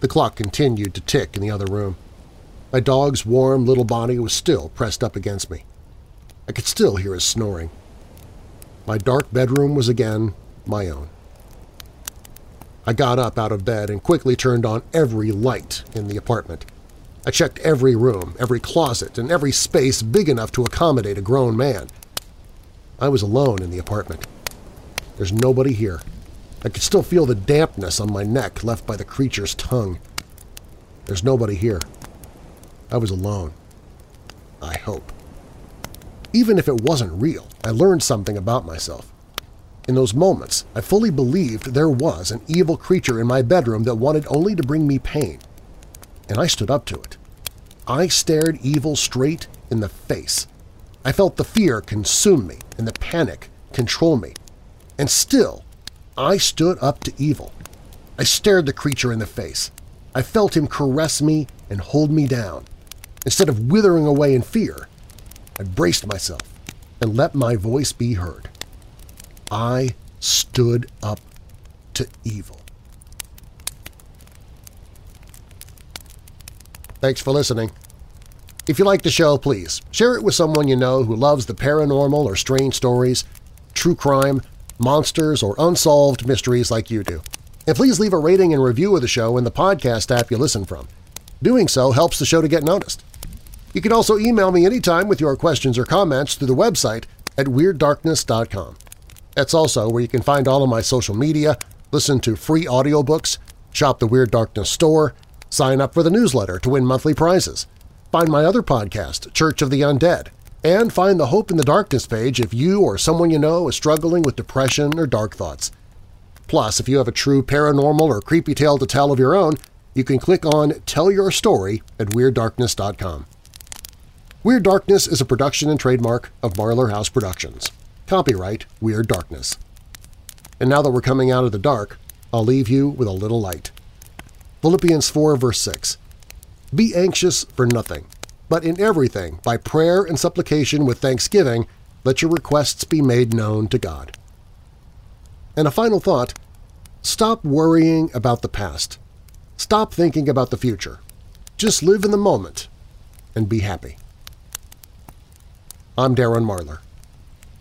The clock continued to tick in the other room. My dog's warm little body was still pressed up against me. I could still hear his snoring. My dark bedroom was again my own. I got up out of bed and quickly turned on every light in the apartment. I checked every room, every closet, and every space big enough to accommodate a grown man. I was alone in the apartment. There's nobody here. I could still feel the dampness on my neck left by the creature's tongue. There's nobody here. I was alone. I hope. Even if it wasn't real, I learned something about myself. In those moments, I fully believed there was an evil creature in my bedroom that wanted only to bring me pain. And I stood up to it. I stared evil straight in the face. I felt the fear consume me and the panic control me. And still, I stood up to evil. I stared the creature in the face. I felt him caress me and hold me down. Instead of withering away in fear, I braced myself and let my voice be heard. I stood up to evil. Thanks for listening. If you like the show, please share it with someone you know who loves the paranormal or strange stories, true crime, monsters, or unsolved mysteries like you do. And please leave a rating and review of the show in the podcast app you listen from. Doing so helps the show to get noticed. You can also email me anytime with your questions or comments through the website at WeirdDarkness.com. That's also where you can find all of my social media, listen to free audiobooks, shop the Weird Darkness store, sign up for the newsletter to win monthly prizes, find my other podcast, Church of the Undead, and find the Hope in the Darkness page if you or someone you know is struggling with depression or dark thoughts. Plus, if you have a true paranormal or creepy tale to tell of your own, you can click on Tell Your Story at WeirdDarkness.com. Weird Darkness is a production and trademark of Marlar House Productions. Copyright Weird Darkness. And now that we're coming out of the dark, I'll leave you with a little light. Philippians 4, verse 6. Be anxious for nothing, but in everything, by prayer and supplication with thanksgiving, let your requests be made known to God. And a final thought, stop worrying about the past. Stop thinking about the future. Just live in the moment and be happy. I'm Darren Marlar.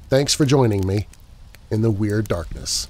Thanks for joining me in the Weird Darkness.